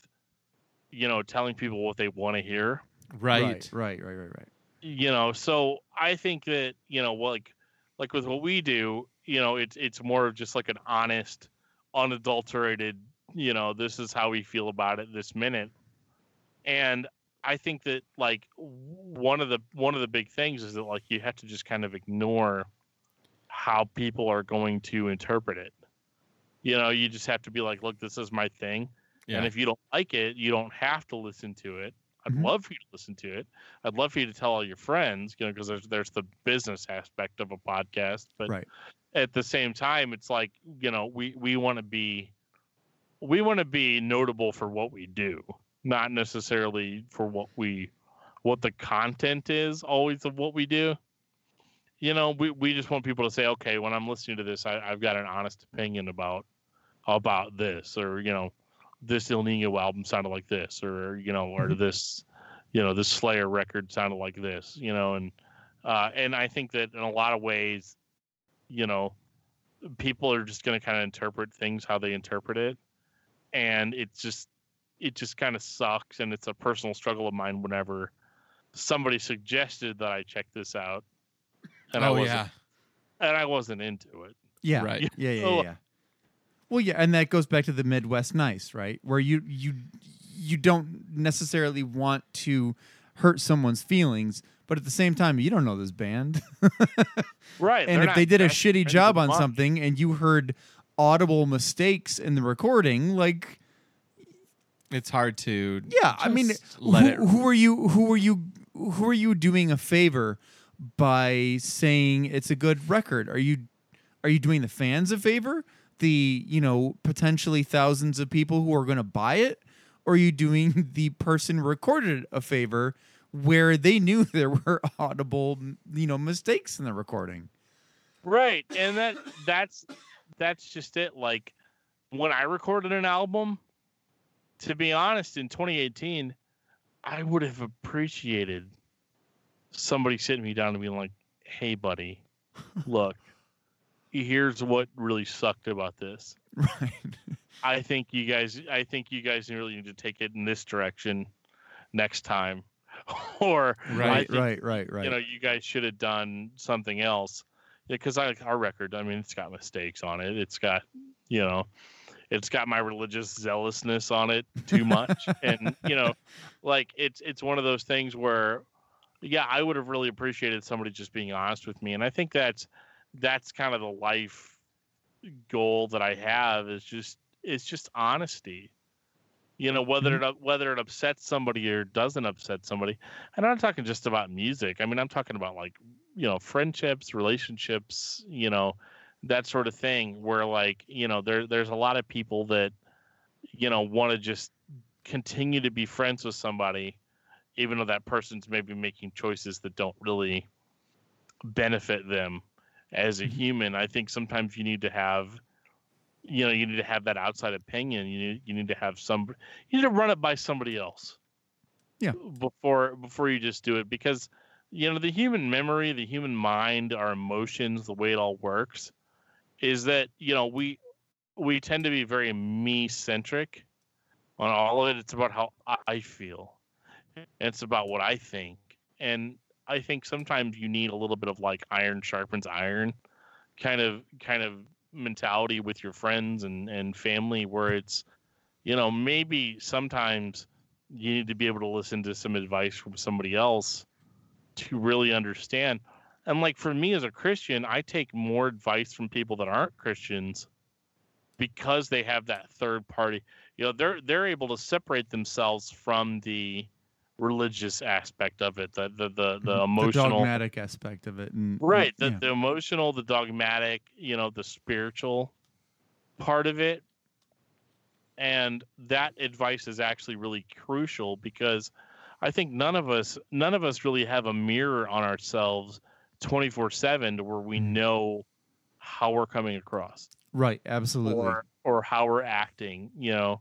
you know, telling people what they want to hear. Right. Right. Right. Right. Right. Right. You know, so I think that you know, like like with what we do, you know, it's it's more of just like an honest, unadulterated, you know, this is how we feel about it this minute. And I think that like one of the one of the big things is that like you have to just kind of ignore how people are going to interpret it. You know, you just have to be like, look, this is my thing. Yeah. And if you don't like it, you don't have to listen to it. I'd mm-hmm. love for you to listen to it. I'd love for you to tell all your friends, you know, because there's there's the business aspect of a podcast. But right. at the same time, it's like, you know, we, we want to be we want to be notable for what we do. Not necessarily for what we, what the content is always of what we do. You know, we, we just want people to say, okay, when I'm listening to this, I, I've got an honest opinion about, about this, or, you know, this El Nino album sounded like this, or, you know, or this, you know, this Slayer record sounded like this, you know? And, uh, and I think that in a lot of ways, you know, people are just going to kind of interpret things how they interpret it. And it's just, it just kind of sucks, and it's a personal struggle of mine whenever somebody suggested that I check this out, and oh, I wasn't, yeah. and I wasn't into it. Yeah, right. You yeah, yeah, yeah, yeah. Well, yeah, and that goes back to the Midwest nice, right? Where you you you don't necessarily want to hurt someone's feelings, but at the same time, you don't know this band, right? And if they did a shitty job on much. something, and you heard audible mistakes in the recording, like. It's hard to yeah. I mean, let who, it... who are you? Who are you? Who are you doing a favor by saying it's a good record? Are you are you doing the fans a favor? The you know potentially thousands of people who are going to buy it, or are you doing the person recorded a favor where they knew there were audible you know mistakes in the recording? Right, and that that's that's just it. Like when I recorded an album. To be honest, in twenty eighteen, I would have appreciated somebody sitting me down and being like, hey, buddy, look, here's what really sucked about this. Right. I think you guys I think you guys really need to take it in this direction next time. or right, think, right, right, right. You know, you guys should have done something else. Because yeah, our record, I mean, it's got mistakes on it. It's got, you know. It's got my religious zealousness on it too much. And, you know, like it's, it's one of those things where, yeah, I would have really appreciated somebody just being honest with me. And I think that's, that's kind of the life goal that I have is just, it's just honesty. you know, whether it whether it upsets somebody or doesn't upset somebody. And I'm not talking just about music. I mean, I'm talking about, like, you know, friendships, relationships, you know, that sort of thing, where, like, you know, there there's a lot of people that, you know, want to just continue to be friends with somebody, even though that person's maybe making choices that don't really benefit them as a human. I think sometimes you need to have, you know, you need to have that outside opinion. You need, you need to have some, you need to run it by somebody else. Yeah. Before, before you just do it, because, you know, the human memory, the human mind, our emotions, the way it all works is that, you know, we, we tend to be very me centric on all of it. It's about how I feel. It's about what I think. And I think sometimes you need a little bit of, like, iron sharpens iron kind of, kind of mentality with your friends and, and family, where it's, you know, maybe sometimes you need to be able to listen to some advice from somebody else to really understand. And, like, for me as a Christian, I take more advice from people that aren't Christians because they have that third party. You know, they're, they're able to separate themselves from the religious aspect of it, the the the, the emotional, the dogmatic aspect of it, and, right, the, yeah. the emotional, the dogmatic, you know, the spiritual part of it, and that advice is actually really crucial, because I think none of us none of us really have a mirror on ourselves twenty-four seven to where we know how we're coming across, right? Absolutely. Or, or how we're acting, you know,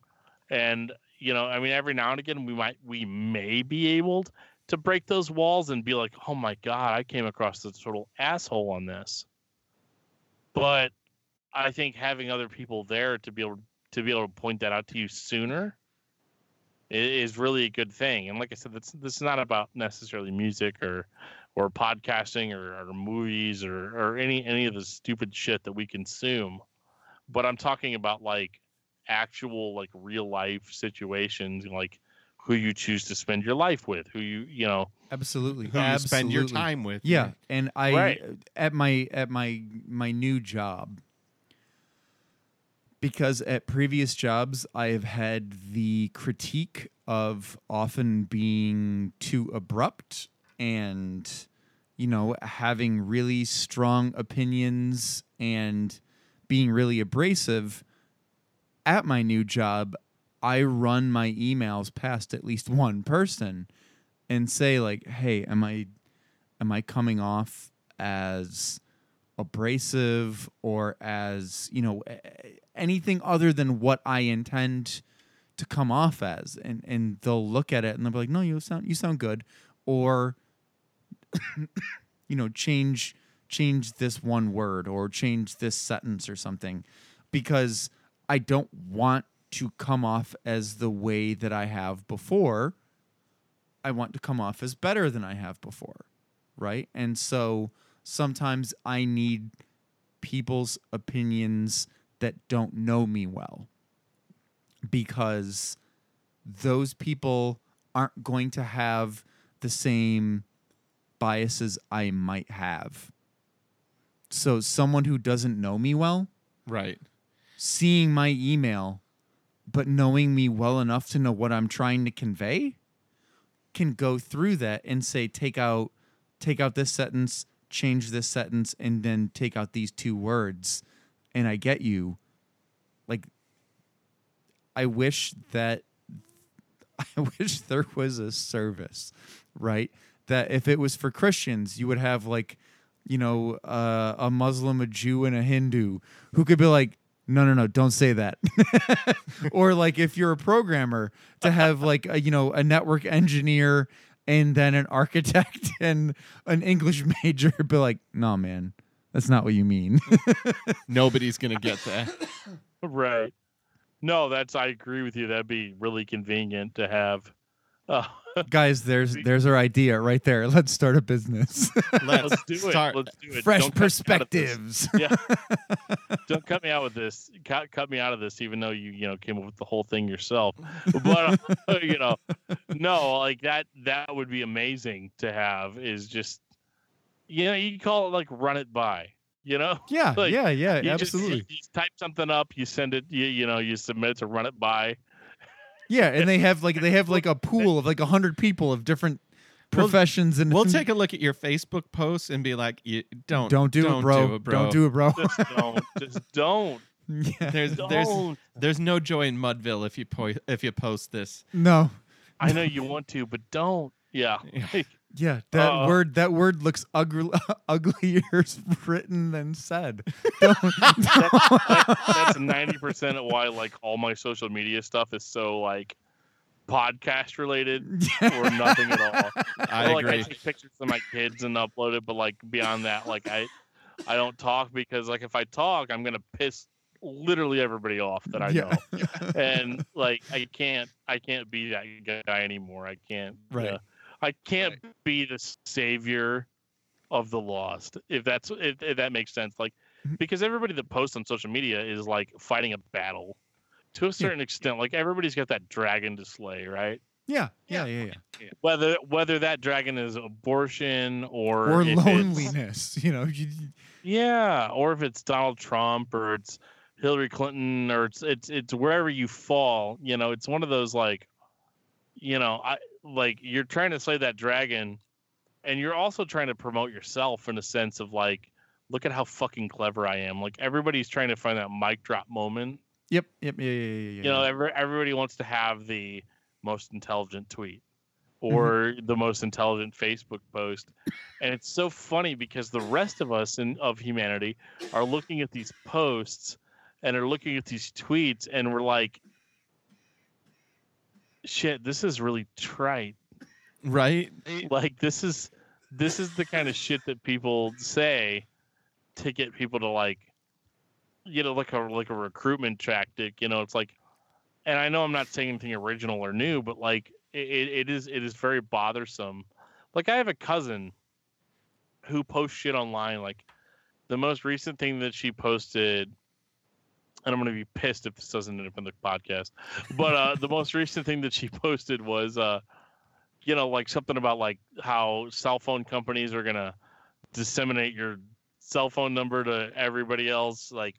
and. You know, I mean, every now and again, we might, we may be able to break those walls and be like, oh my God, I came across this total asshole on this. But I think having other people there to be able to be able to point that out to you sooner is really a good thing. And like I said, that's, this is not about necessarily music or, or podcasting or, or movies or, or any, any of the stupid shit that we consume. But I'm talking about, like, actual, like, real life situations, like who you choose to spend your life with, who you, you know, absolutely, who absolutely. You spend your time with. Yeah. And I, right. at my, at my, my new job, because at previous jobs, I have had the critique of often being too abrupt and, you know, having really strong opinions and being really abrasive. At my new job, I run my emails past at least one person and say, like, hey, am I am I coming off as abrasive or as, you know, anything other than what I intend to come off as? And and they'll look at it and they'll be like, no, you sound you sound good. Or, you know, change change this one word or change this sentence or something, because I don't want to come off as the way that I have before. I want to come off as better than I have before, right? And so sometimes I need people's opinions that don't know me well, because those people aren't going to have the same biases I might have. So someone who doesn't know me well... Right. Seeing my email, but knowing me well enough to know what I'm trying to convey, can go through that and say, take out, take out this sentence, change this sentence, and then take out these two words, and I get you. Like, I wish that, I wish there was a service, right? That if it was for Christians, you would have, like, you know, uh, a Muslim, a Jew, and a Hindu who could be like, no, no, no, don't say that. Or, like, if you're a programmer, to have, like, a, you know, a network engineer and then an architect and an English major be like, no, man, that's not what you mean. Nobody's going to get that. Right. No, that's, I agree with you. That'd be really convenient to have. Oh. Guys, there's there's our idea right there. Let's start a business. Let's, Let's do it. Start. Let's do it. Fresh Don't perspectives. Yeah. Don't cut me out with this. Cut, cut me out of this, even though you you know came up with the whole thing yourself. But uh, you know, no, like that that would be amazing to have. Is just, you know, you call it, like, run it by. You know. Yeah. Like, yeah. Yeah. You absolutely. Just, you, you type something up. You send it. You you know. You submit it to run it by. Yeah, and they have like they have like a pool of like a hundred people of different professions. We'll, and we'll take a look at your Facebook posts and be like, don't don't do don't it, bro. Do it, bro. Don't do it, bro. Just don't. Just don't. Yeah. There's don't. there's there's no joy in Mudville if you po- if you post this. No, I know you want to, but don't. Yeah. Yeah, that Uh-oh. word that word looks ugly, uglier written than said. Don't, don't. That, that's ninety percent of why like all my social media stuff is so like podcast related or nothing at all. I or, like agree. I take pictures of my kids and upload it, but like beyond that, like I I don't talk because like if I talk, I'm gonna piss literally everybody off that I yeah. know, and like I can't I can't be that guy anymore. I can't. Right. Uh, I can't right. be the savior of the lost, if that's if, if that makes sense. Like, because everybody that posts on social media is like fighting a battle, to a certain yeah. extent. Like everybody's got that dragon to slay, right? Yeah, yeah, yeah, yeah. yeah. Whether whether that dragon is abortion or or loneliness, you know. You, yeah, or if it's Donald Trump or it's Hillary Clinton or it's it's it's wherever you fall, you know. It's one of those like, you know, I. like you're trying to slay that dragon and you're also trying to promote yourself in a sense of like, look at how fucking clever I am. Like everybody's trying to find that mic drop moment. Yep. Yep. Yeah. yeah, yeah, yeah. You know, every, everybody wants to have the most intelligent tweet or mm-hmm. the most intelligent Facebook post. And it's so funny because the rest of us in of humanity are looking at these posts and are looking at these tweets and we're like, shit, this is really trite, right? Like this is this is the kind of shit that people say to get people to like, you know, like a like a recruitment tactic. You know, it's like, and I know I'm not saying anything original or new, but like it, it is it is very bothersome. Like I have a cousin who posts shit online. Like the most recent thing that she posted. And I'm going to be pissed if this doesn't end up in the podcast. But uh, the most recent thing that she posted was, uh, you know, like something about like how cell phone companies are going to disseminate your cell phone number to everybody else. Like,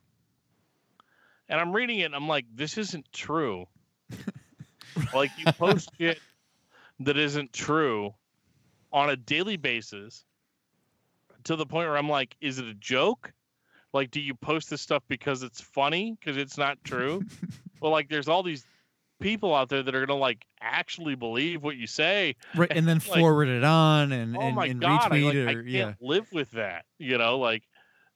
and I'm reading it and I'm like, this isn't true. Like you post shit that isn't true on a daily basis to the point where I'm like, is it a joke? Like, do you post this stuff because it's funny? Because it's not true? Well, like, there's all these people out there that are going to, like, actually believe what you say. Right, and, and then like, forward it on and, oh and, my and God, retweet it. Like, I can't yeah. live with that. You know, like,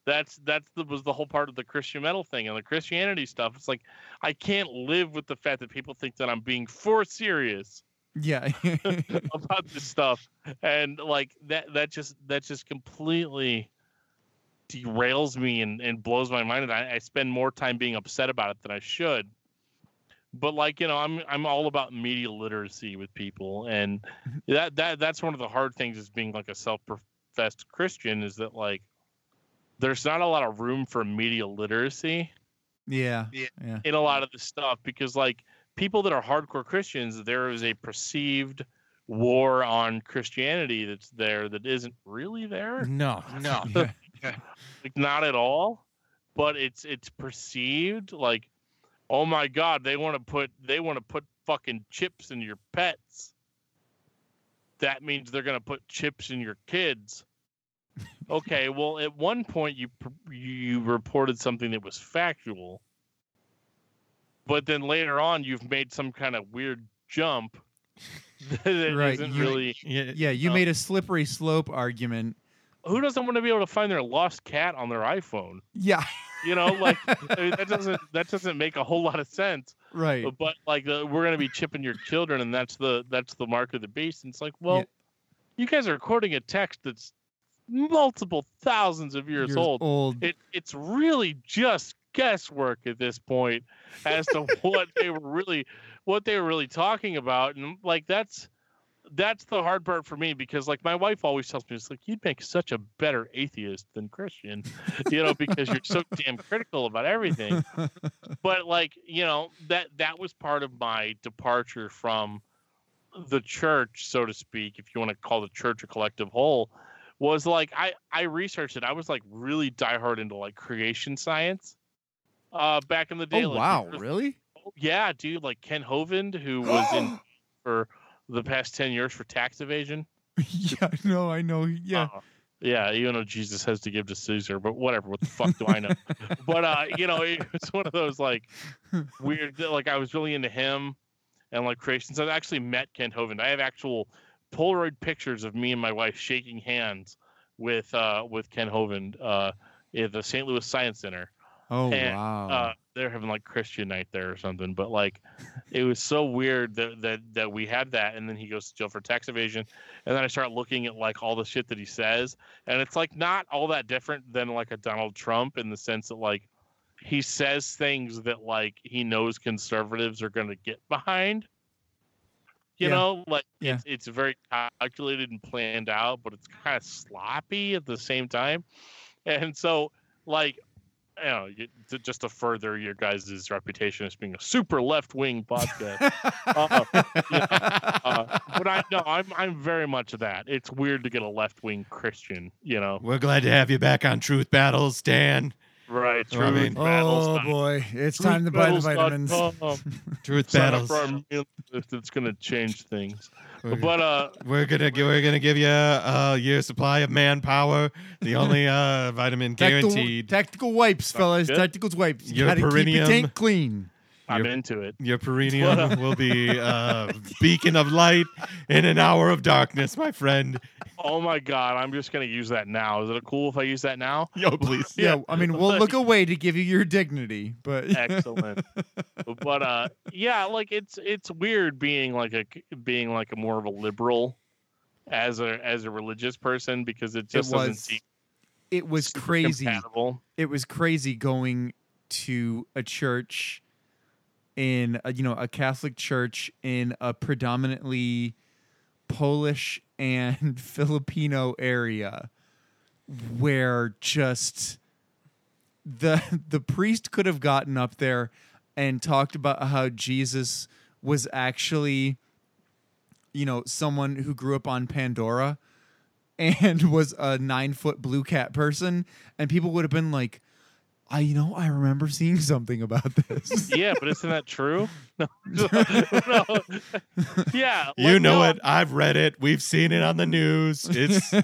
that's that's the, was the whole part of the Christian metal thing and the Christianity stuff. It's like, I can't live with the fact that people think that I'm being for serious. Yeah. About this stuff. And, like, that, that just that just completely... derails me and, and blows my mind, and I, I spend more time being upset about it than I should. But like, you know, I'm I'm all about media literacy with people, and that that that's one of the hard things is being like a self-professed Christian is that like there's not a lot of room for media literacy. Yeah. Yeah. In a lot of the stuff because like people that are hardcore Christians, there is a perceived war on Christianity that's there that isn't really there. No. No. Yeah. Like not at all, but it's it's perceived like, oh my God, they want to put they want to put fucking chips in your pets. That means they're gonna put chips in your kids. Okay, well at one point you you reported something that was factual, but then later on you've made some kind of weird jump. That right. isn't you, really. Yeah, you um, made a slippery slope argument. Who doesn't want to be able to find their lost cat on their iPhone? Yeah. You know, like I mean, that doesn't that doesn't make a whole lot of sense. Right. But like the, we're going to be chipping your children and that's the that's the mark of the beast. And it's like, well, yeah. you guys are quoting a text that's multiple thousands of years, years old. old. It it's really just guesswork at this point as to what they were really what they were really talking about. And like that's That's the hard part for me because, like, my wife always tells me, it's like, you'd make such a better atheist than Christian, you know, because you're so damn critical about everything. But, like, you know, that that was part of my departure from the church, so to speak, if you want to call the church a collective whole, was, like, I, I researched it. I was, like, really diehard into, like, creation science uh, back in the day. Oh, like, wow, really? Yeah, dude, like Ken Hovind, who was in for the past ten years for tax evasion. Yeah, no, I know. Yeah. Uh, yeah, you know, Jesus has to give to Caesar, but whatever. What the fuck do I know? But, uh, you know, it, it's one of those, like, weird, like, I was really into him and, like, creations. I've actually met Ken Hovind. I have actual Polaroid pictures of me and my wife shaking hands with uh, with Ken Hovind uh, at the Saint Louis Science Center. Oh, and, wow. Uh, they're having, like, Christian night there or something. But, like, it was so weird that, that that we had that. And then he goes to jail for tax evasion. And then I start looking at, like, all the shit that he says. And it's, like, not all that different than, like, a Donald Trump in the sense that, like, he says things that, like, he knows conservatives are going to get behind. You yeah. know? Like, yeah. it's, it's very calculated and planned out, but it's kind of sloppy at the same time. And so, like... You know, just to further your guys' reputation as being a super left-wing podcast. uh, yeah, uh, but I no, I'm I'm very much that. It's weird to get a left-wing Christian. You know, we're glad to have you back on Truth Battles, Dan. Right, Truth I mean, Battles. Oh boy, it's truth time to buy the vitamins. Truth Battles. It's gonna change things. We're but uh, we're gonna we're gonna give you a year's supply of manpower, the only uh vitamin tactical, guaranteed. Tactical wipes, fellas. Tactical wipes. You gotta keep your tank clean. I'm your, into it. Your perineum will be a beacon of light in an hour of darkness, my friend. Oh, my God. I'm just going to use that now. Is it cool if I use that now? Yo, please. Yeah. yeah I mean, we'll look away to give you your dignity. But Excellent. But, uh, yeah, like, it's it's weird being, like, a being like a more of a liberal as a as a religious person because it just it doesn't was, seem It was crazy. Compatible. It was crazy going to a church in a, you know, a Catholic church in a predominantly Polish and Filipino area where just the the priest could have gotten up there and talked about how Jesus was actually, you know, someone who grew up on Pandora and was a nine foot blue cat person, and people would have been like, I, you know, I remember seeing something about this. Yeah, but isn't that true? No. no. Yeah. Like, you know no, it. I've read it. We've seen it on the news. It's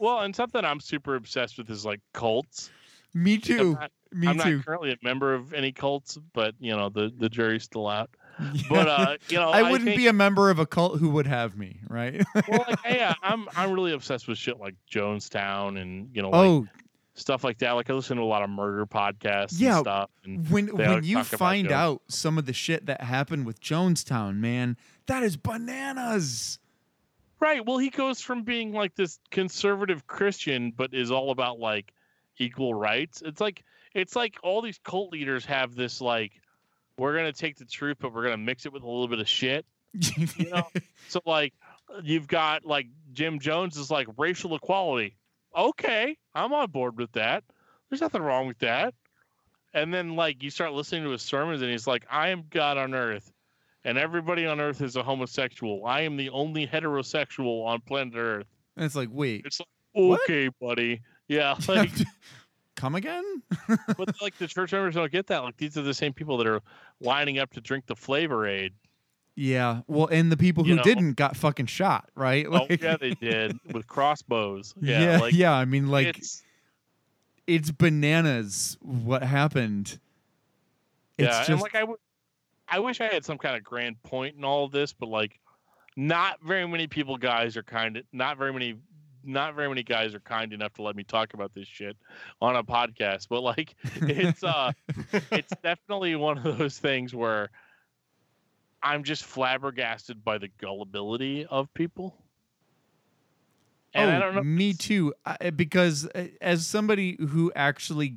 Well, and something I'm super obsessed with is, like, cults. Me too. I'm not, Me I'm too. not currently a member of any cults, but, you know, the, the jury's still out. Yeah. But, uh, you know, I wouldn't I think, be a member of a cult who would have me, right? Well, like, yeah, I'm I'm really obsessed with shit like Jonestown and, you know, like, oh. stuff like that. Like, I listen to a lot of murder podcasts yeah, and stuff. And when when you find out some of the shit that happened with Jonestown, man, that is bananas. Right. Well, he goes from being, like, this conservative Christian, but is all about, like, equal rights. It's like, it's like all these cult leaders have this, like, we're going to take the truth, but we're going to mix it with a little bit of shit. You know? So, like, you've got, like, Jim Jones is like racial equality. Okay, I'm on board with that. There's nothing wrong with that. And then, like, you start listening to his sermons, and he's like, I am God on earth, and everybody on earth is a homosexual. I am the only heterosexual on planet Earth. And it's like, wait. It's like, okay, what? buddy. Yeah. Like, come again? But, like, the church members don't get that. Like, these are the same people that are lining up to drink the Flavor Aid. Yeah, well, and the people who you know, didn't got fucking shot, right? Like, oh, yeah, they did with crossbows. Yeah, yeah, like, yeah I mean, like, it's, it's bananas what happened. It's yeah, just... and, like, I, w- I wish I had some kind of grand point in all of this, but, like, not very many people, guys, are kind of, not very many, not very many guys are kind enough to let me talk about this shit on a podcast. But, like, it's uh, it's definitely one of those things where I'm just flabbergasted by the gullibility of people. And oh, I don't know. Me too. I, because as somebody who actually,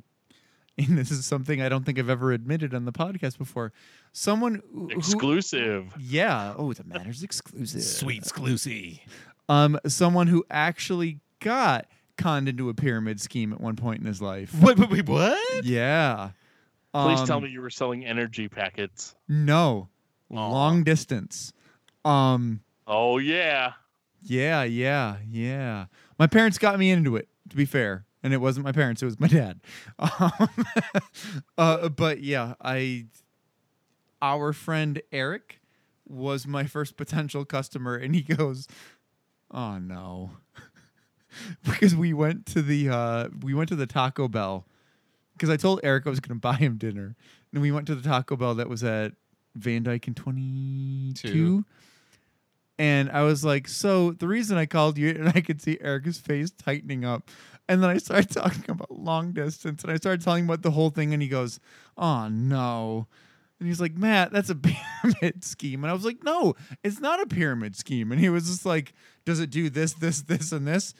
and this is something I don't think I've ever admitted on the podcast before, someone who, exclusive. Who, yeah. Oh, the matter's exclusive. Sweet exclusive. Um, someone who actually got conned into a pyramid scheme at one point in his life. Wait, wait, wait, what? Yeah. Please um, tell me you were selling energy packets. No. Long Aww. distance. Um, oh, yeah. Yeah, yeah, yeah. My parents got me into it, to be fair. And it wasn't my parents. It was my dad. Um, uh, but, yeah, I our friend Eric was my first potential customer, and he goes, "Oh no," because we went to the uh, we went to the Taco Bell because I told Eric I was going to buy him dinner, and we went to the Taco Bell that was at Van Dyke and twenty-two. And I was like, so the reason I called you, and I could see Erica's face tightening up. And then I started talking about long distance, and I started telling him about the whole thing, and he goes, "Oh, no." And he's like, "Matt, that's a pyramid scheme." And I was like, "No, it's not a pyramid scheme." And he was just like, "Does it do this, this, this, and this?"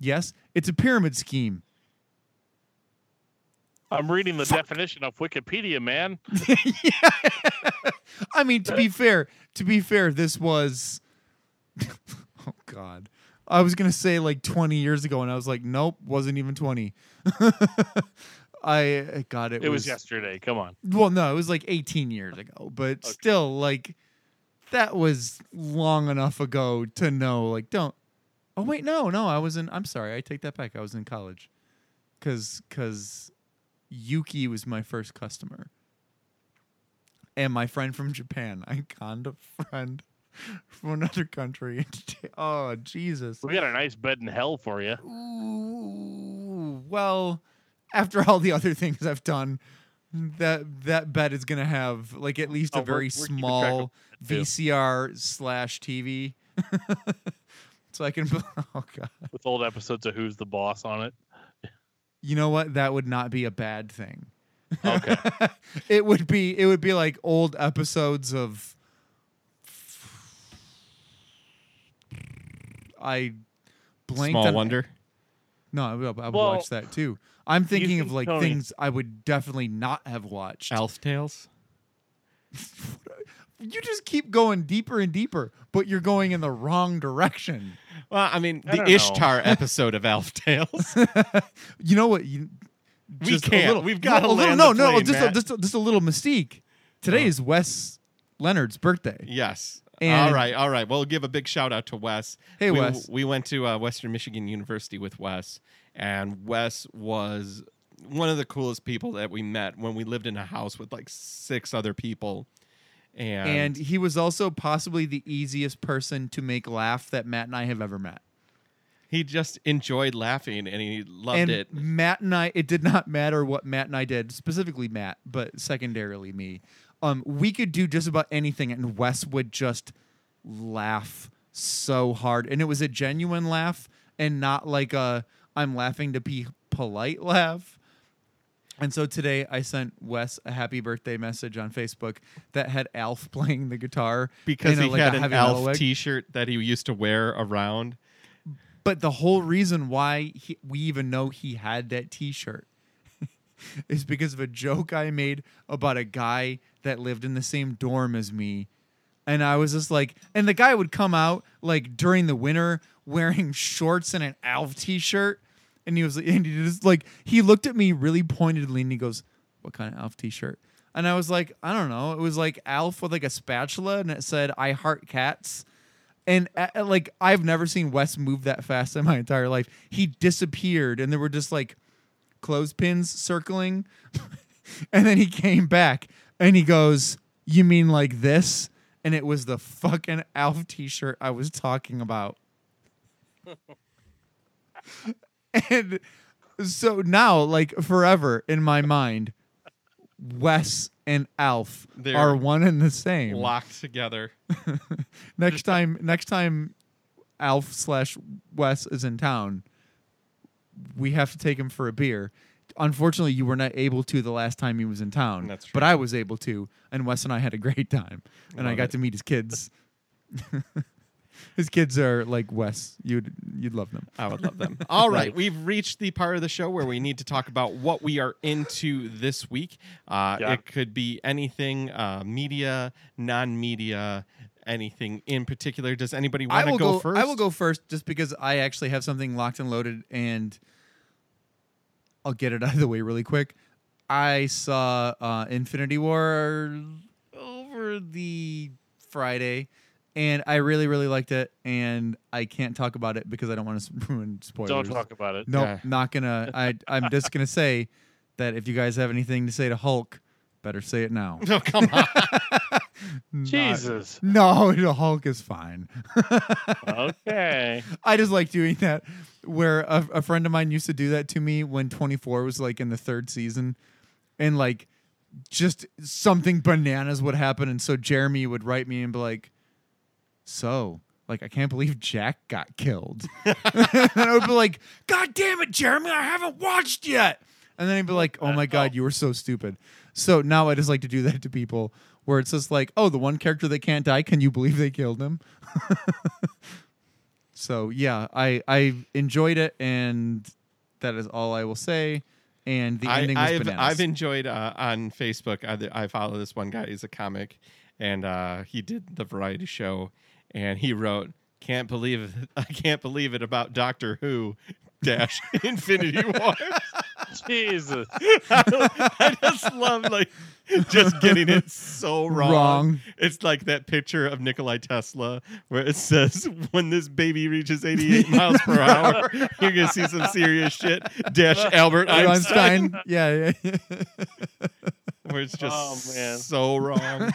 "Yes, it's a pyramid scheme." I'm reading the Fuck. definition of Wikipedia, man. Yeah. I mean, to be fair, to be fair, this was, oh God, I was going to say like twenty years ago, and I was like, nope, wasn't even twenty. I got it. It was, was yesterday. Come on. Well, no, it was like eighteen years ago, but okay. Still, like, that was long enough ago to know, like, don't, oh wait, no, no, I was in, I'm sorry. I take that back. I was in college because, because. Yuki was my first customer. And my friend from Japan. I conned a friend from another country. Oh, Jesus. We got a nice bed in hell for you. Ooh, well, after all the other things I've done, that that bed is going to have like at least oh, a very we're, we're small V C R slash T V. So I can... Oh, God. With old episodes of Who's the Boss on it. You know what? That would not be a bad thing. Okay. It would be it would be like old episodes of I blanked Small on Wonder. No, I would, I would well, watch that too. I'm thinking think of like Tony. Things I would definitely not have watched. Elf Tales. You just keep going deeper and deeper, but you're going in the wrong direction. Well, I mean, the I Ishtar episode of Elf Tales. You know what? You, we can't. Little, We've got no, a little. No, no, plane, just, a, just, a, just a little mystique. Today oh. is Wes Leonard's birthday. Yes. And all right, all right. Well, give a big shout out to Wes. Hey, we, Wes. We went to uh, Western Michigan University with Wes, and Wes was one of the coolest people that we met when we lived in a house with like six other people. And, and he was also possibly the easiest person to make laugh that Matt and I have ever met. He just enjoyed laughing, and he loved and it. Matt and I, it did not matter what Matt and I did, specifically Matt, but secondarily me. Um, we could do just about anything, and Wes would just laugh so hard. And it was a genuine laugh and not like a I'm laughing to be polite laugh. And so today I sent Wes a happy birthday message on Facebook that had Alf playing the guitar. Because he a, like, had an Alf melodic. T-shirt that he used to wear around. But the whole reason why he, we even know he had that T-shirt is because of a joke I made about a guy that lived in the same dorm as me. And I was just like, and the guy would come out like during the winter wearing shorts and an Alf T-shirt. And he was like, and he just like, he looked at me really pointedly and he goes, "What kind of Alf T-shirt?" And I was like, I don't know. It was like Alf with like a spatula and it said, "I heart cats." And uh, like, I've never seen Wes move that fast in my entire life. He disappeared and there were just like clothespins circling. And then he came back and he goes, "You mean like this?" And it was the fucking Alf T-shirt I was talking about. And so now, like, forever in my mind, Wes and Alf They're are one and the same. Locked together. Next time, next time Alf slash Wes is in town, we have to take him for a beer. Unfortunately, you were not able to the last time he was in town. That's true. But I was able to, and Wes and I had a great time. And Love I got it. to meet his kids. His kids are like Wes. You'd you'd love them. I would love them. All right. We've reached the part of the show where we need to talk about what we are into this week. Uh, yeah. It could be anything, uh, media, non-media, anything in particular. Does anybody want to go, go first? I will go first just because I actually have something locked and loaded, and I'll get it out of the way really quick. I saw uh, Infinity War over the Friday. And I really, really liked it, and I can't talk about it because I don't want to ruin spoilers. Don't talk about it. Nope, yeah. Not gonna. I, I'm just gonna say that if you guys have anything to say to Hulk, Better say it now. No, come on. Not, Jesus. No, the Hulk is fine. Okay. I just like doing that where a, a friend of mine used to do that to me when twenty-four was like in the third season, and like just something bananas would happen. And so Jeremy would write me and be like, so like, I can't believe Jack got killed. And I would be like, God damn it, Jeremy, I haven't watched yet. And then he'd be like, oh my God, you were so stupid. So now I just like to do that to people where it's just like, oh, the one character that can't die, can you believe they killed him? So, yeah, I, I enjoyed it, and that is all I will say. And the I, ending was I've, bananas. I've enjoyed uh, on Facebook, I, I follow this one guy. He's a comic, and uh, he did the variety show, and he wrote, can't believe it, I can't believe it about Doctor Who dash Infinity War. Jesus. I, I just love like just getting it so wrong. wrong. It's like that picture of Nikolai Tesla where it says, when this baby reaches eighty-eight miles per hour, you're going to see some serious shit, dash Albert Einstein. Einstein. Yeah, yeah. Where it's just oh, man. so wrong.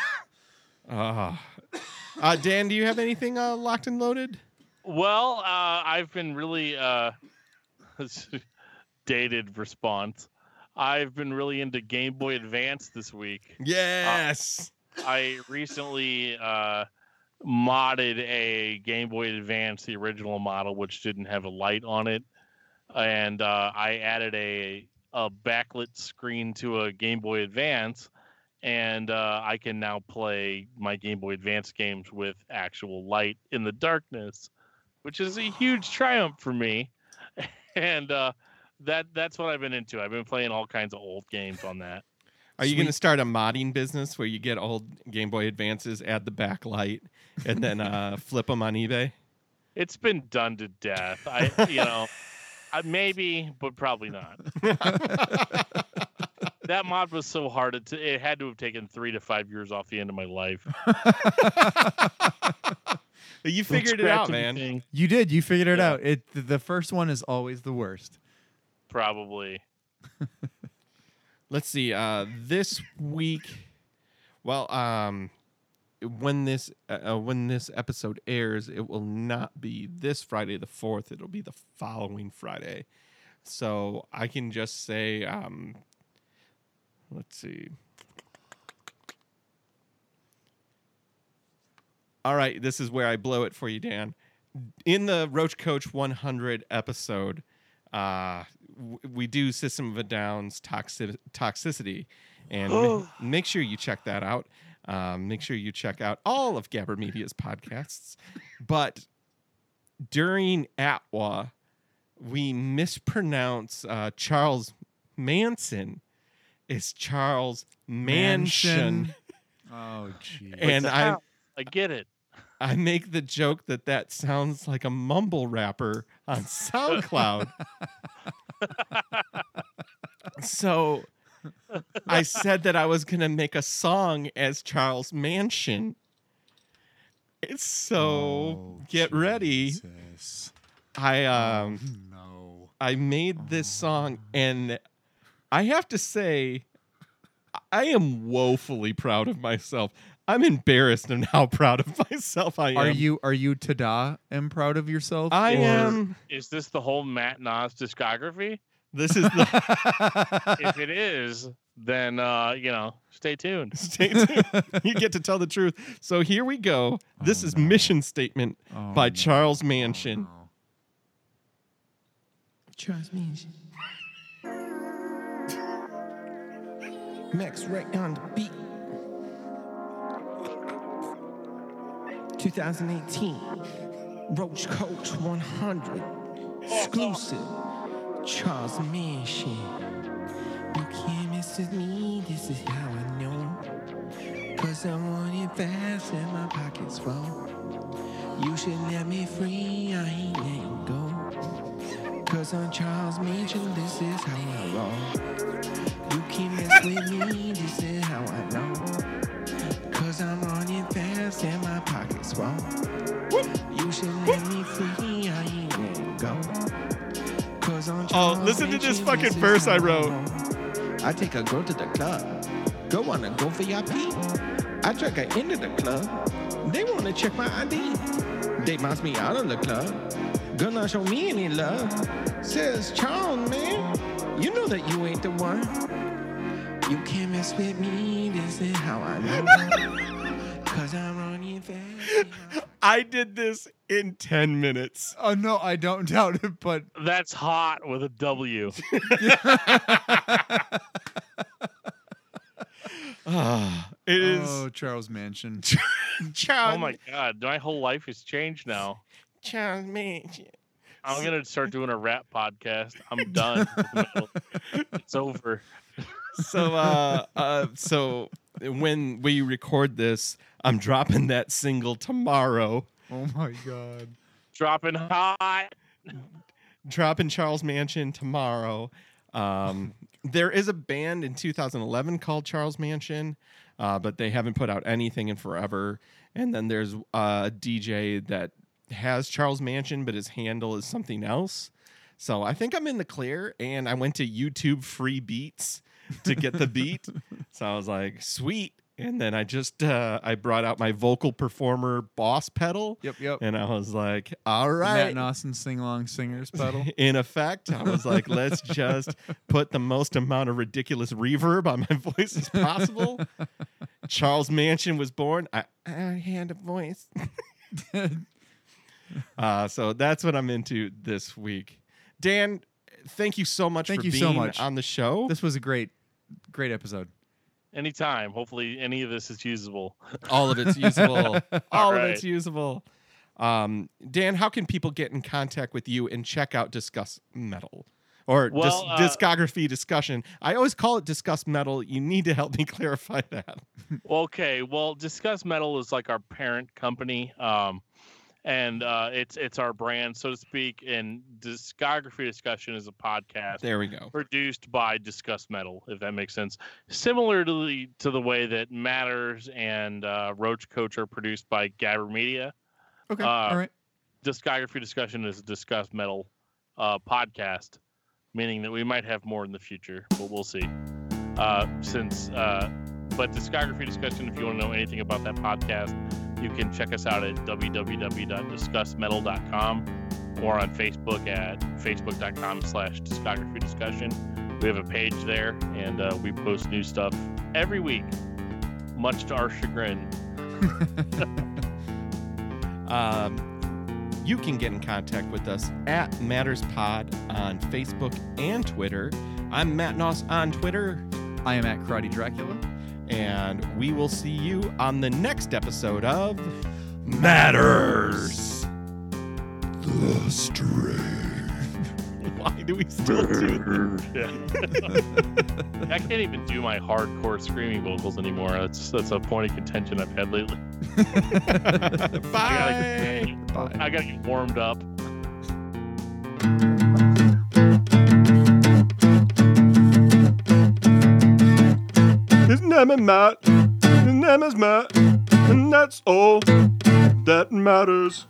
Ah. Uh. Uh, Dan, do you have anything uh, locked and loaded? Well, uh, I've been really uh, dated response. I've been really into Game Boy Advance this week. Yes! Uh, I recently uh, modded a Game Boy Advance, the original model, which didn't have a light on it. And uh, I added a, a backlit screen to a Game Boy Advance. And uh, I can now play my Game Boy Advance games with actual light in the darkness, which is a huge triumph for me. And uh, that that's what I've been into. I've been playing all kinds of old games on that. Are Sweet. you going to start a modding business where you get old Game Boy Advances, add the backlight, and then uh, flip them on eBay? It's been done to death. I you know, I, maybe, but probably not. That mod was so hard, it, t- it had to have taken three to five years off the end of my life. You figured it out, man. Anything. You did. You figured it yeah. out. It The first one is always the worst. Probably. Let's see. Uh, this week, well, um, when this uh, when this episode airs, it will not be this Friday the fourth. It'll be the following Friday. So I can just say... Um, Let's see. All right, this is where I blow it for you, Dan. In the Roach Coach one hundred episode, uh, w- we do System of a Down's toxic- toxicity. And ma- make sure you check that out. Um, make sure you check out all of Gabber Media's podcasts. But during A T W A, we mispronounce uh, Charles Manson. It's Charles Manson. Oh, geez. And I, I get it. I make the joke that that sounds like a mumble rapper on SoundCloud. So I said that I was going to make a song as Charles Manson. So oh, get Jesus. ready. I um, oh, no. I made this song, and I have to say, I am woefully proud of myself. I'm embarrassed and how proud of myself I am. Are you are you tada and proud of yourself? I or am. Is this the whole Matt Noss discography? This is the If it is, then uh, you know, stay tuned. Stay tuned. You get to tell the truth. So here we go. This oh, is no. Mission Statement oh, by no. Charles Manson. Oh, no. Charles Manson. Max Ray on the beat. twenty eighteen Roach Coach one hundred exclusive. Charles Manson. You can't mess with me. This is how I know. 'Cause I want it fast and my pockets full. You should let me free. I ain't letting go. 'Cause I'm Charles Manson. This is how I roll. You can mess with me, this is how I know. 'Cause I'm on it fast and my pockets won't. You should let me free, I ain't letting go. 'Cause I'm oh, listen to this fucking verse I wrote. I take a girl to the club. go on a Go V I P. I drag her into the club. They want to check my I D. They bounce me out of the club. Girl not show me any love. Says, Charles, man, you know that you ain't the one. You can't mess with me. This is how I know. Cause I'm running fast. I did this in ten minutes. Oh, no, I don't doubt it, but... That's hot with a W. Oh, it is... Oh, Charles Manson. Charles... Oh, my God. My whole life has changed now. Charles Manson. I'm going to start doing a rap podcast. I'm done. It's over. So, uh, uh, so when we record this, I'm dropping that single tomorrow. Oh my God. Dropping hot. Dropping Charles Manson tomorrow. Um, there is a band in two thousand eleven called Charles Manson, uh, but they haven't put out anything in forever. And then there's a D J that has Charles Manson, but his handle is something else. So I think I'm in the clear, and I went to YouTube free beats to get the beat. So I was like, sweet. And then I just uh, I brought out my vocal performer boss pedal. Yep, yep. And I was like, all right. Matt Noss sing along singers pedal. In effect, I was like, let's just put the most amount of ridiculous reverb on my voice as possible. Charles Manson was born. I, I had a voice. uh, so that's what I'm into this week. Dan, thank you so much thank for you being so much. on the show. This was a great, great episode. Anytime. Hopefully any of this is usable. All of it's usable. All right. of it's usable. Um, Dan, how can people get in contact with you and check out Discuss Metal? Or well, dis- uh, Discography Discussion. I always call it Discuss Metal. You need to help me clarify that. Okay. Well, Discuss Metal is like our parent company. Um, and uh, it's it's our brand, so to speak. And Discography Discussion is a podcast. There we go. Produced by Discuss Metal, if that makes sense. Similarly to the way that Matters and uh, Roach Coach are produced by Gabber Media. Okay, uh, all right. Discography Discussion is a Discuss Metal uh, podcast, meaning that we might have more in the future, but we'll see. Uh, since, uh, but Discography Discussion, if you want to know anything about that podcast, you can check us out at w w w dot discuss metal dot com or on Facebook at facebook dot com slash discography discussion. We have a page there, and uh, we post new stuff every week, much to our chagrin. um, you can get in contact with us at MattersPod on Facebook and Twitter. I'm Matt Noss on Twitter. I am at Karate Dracula. And we will see you on the next episode of Matters. The Strain. Why do we still do that? I can't even do my hardcore screaming vocals anymore. That's that's a point of contention I've had lately. Bye. I gotta, Bye. I gotta get warmed up. His name is Matt, his name is Matt, and that's all that matters.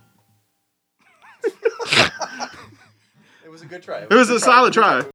It was a good try. It was, it was a, a try. solid try.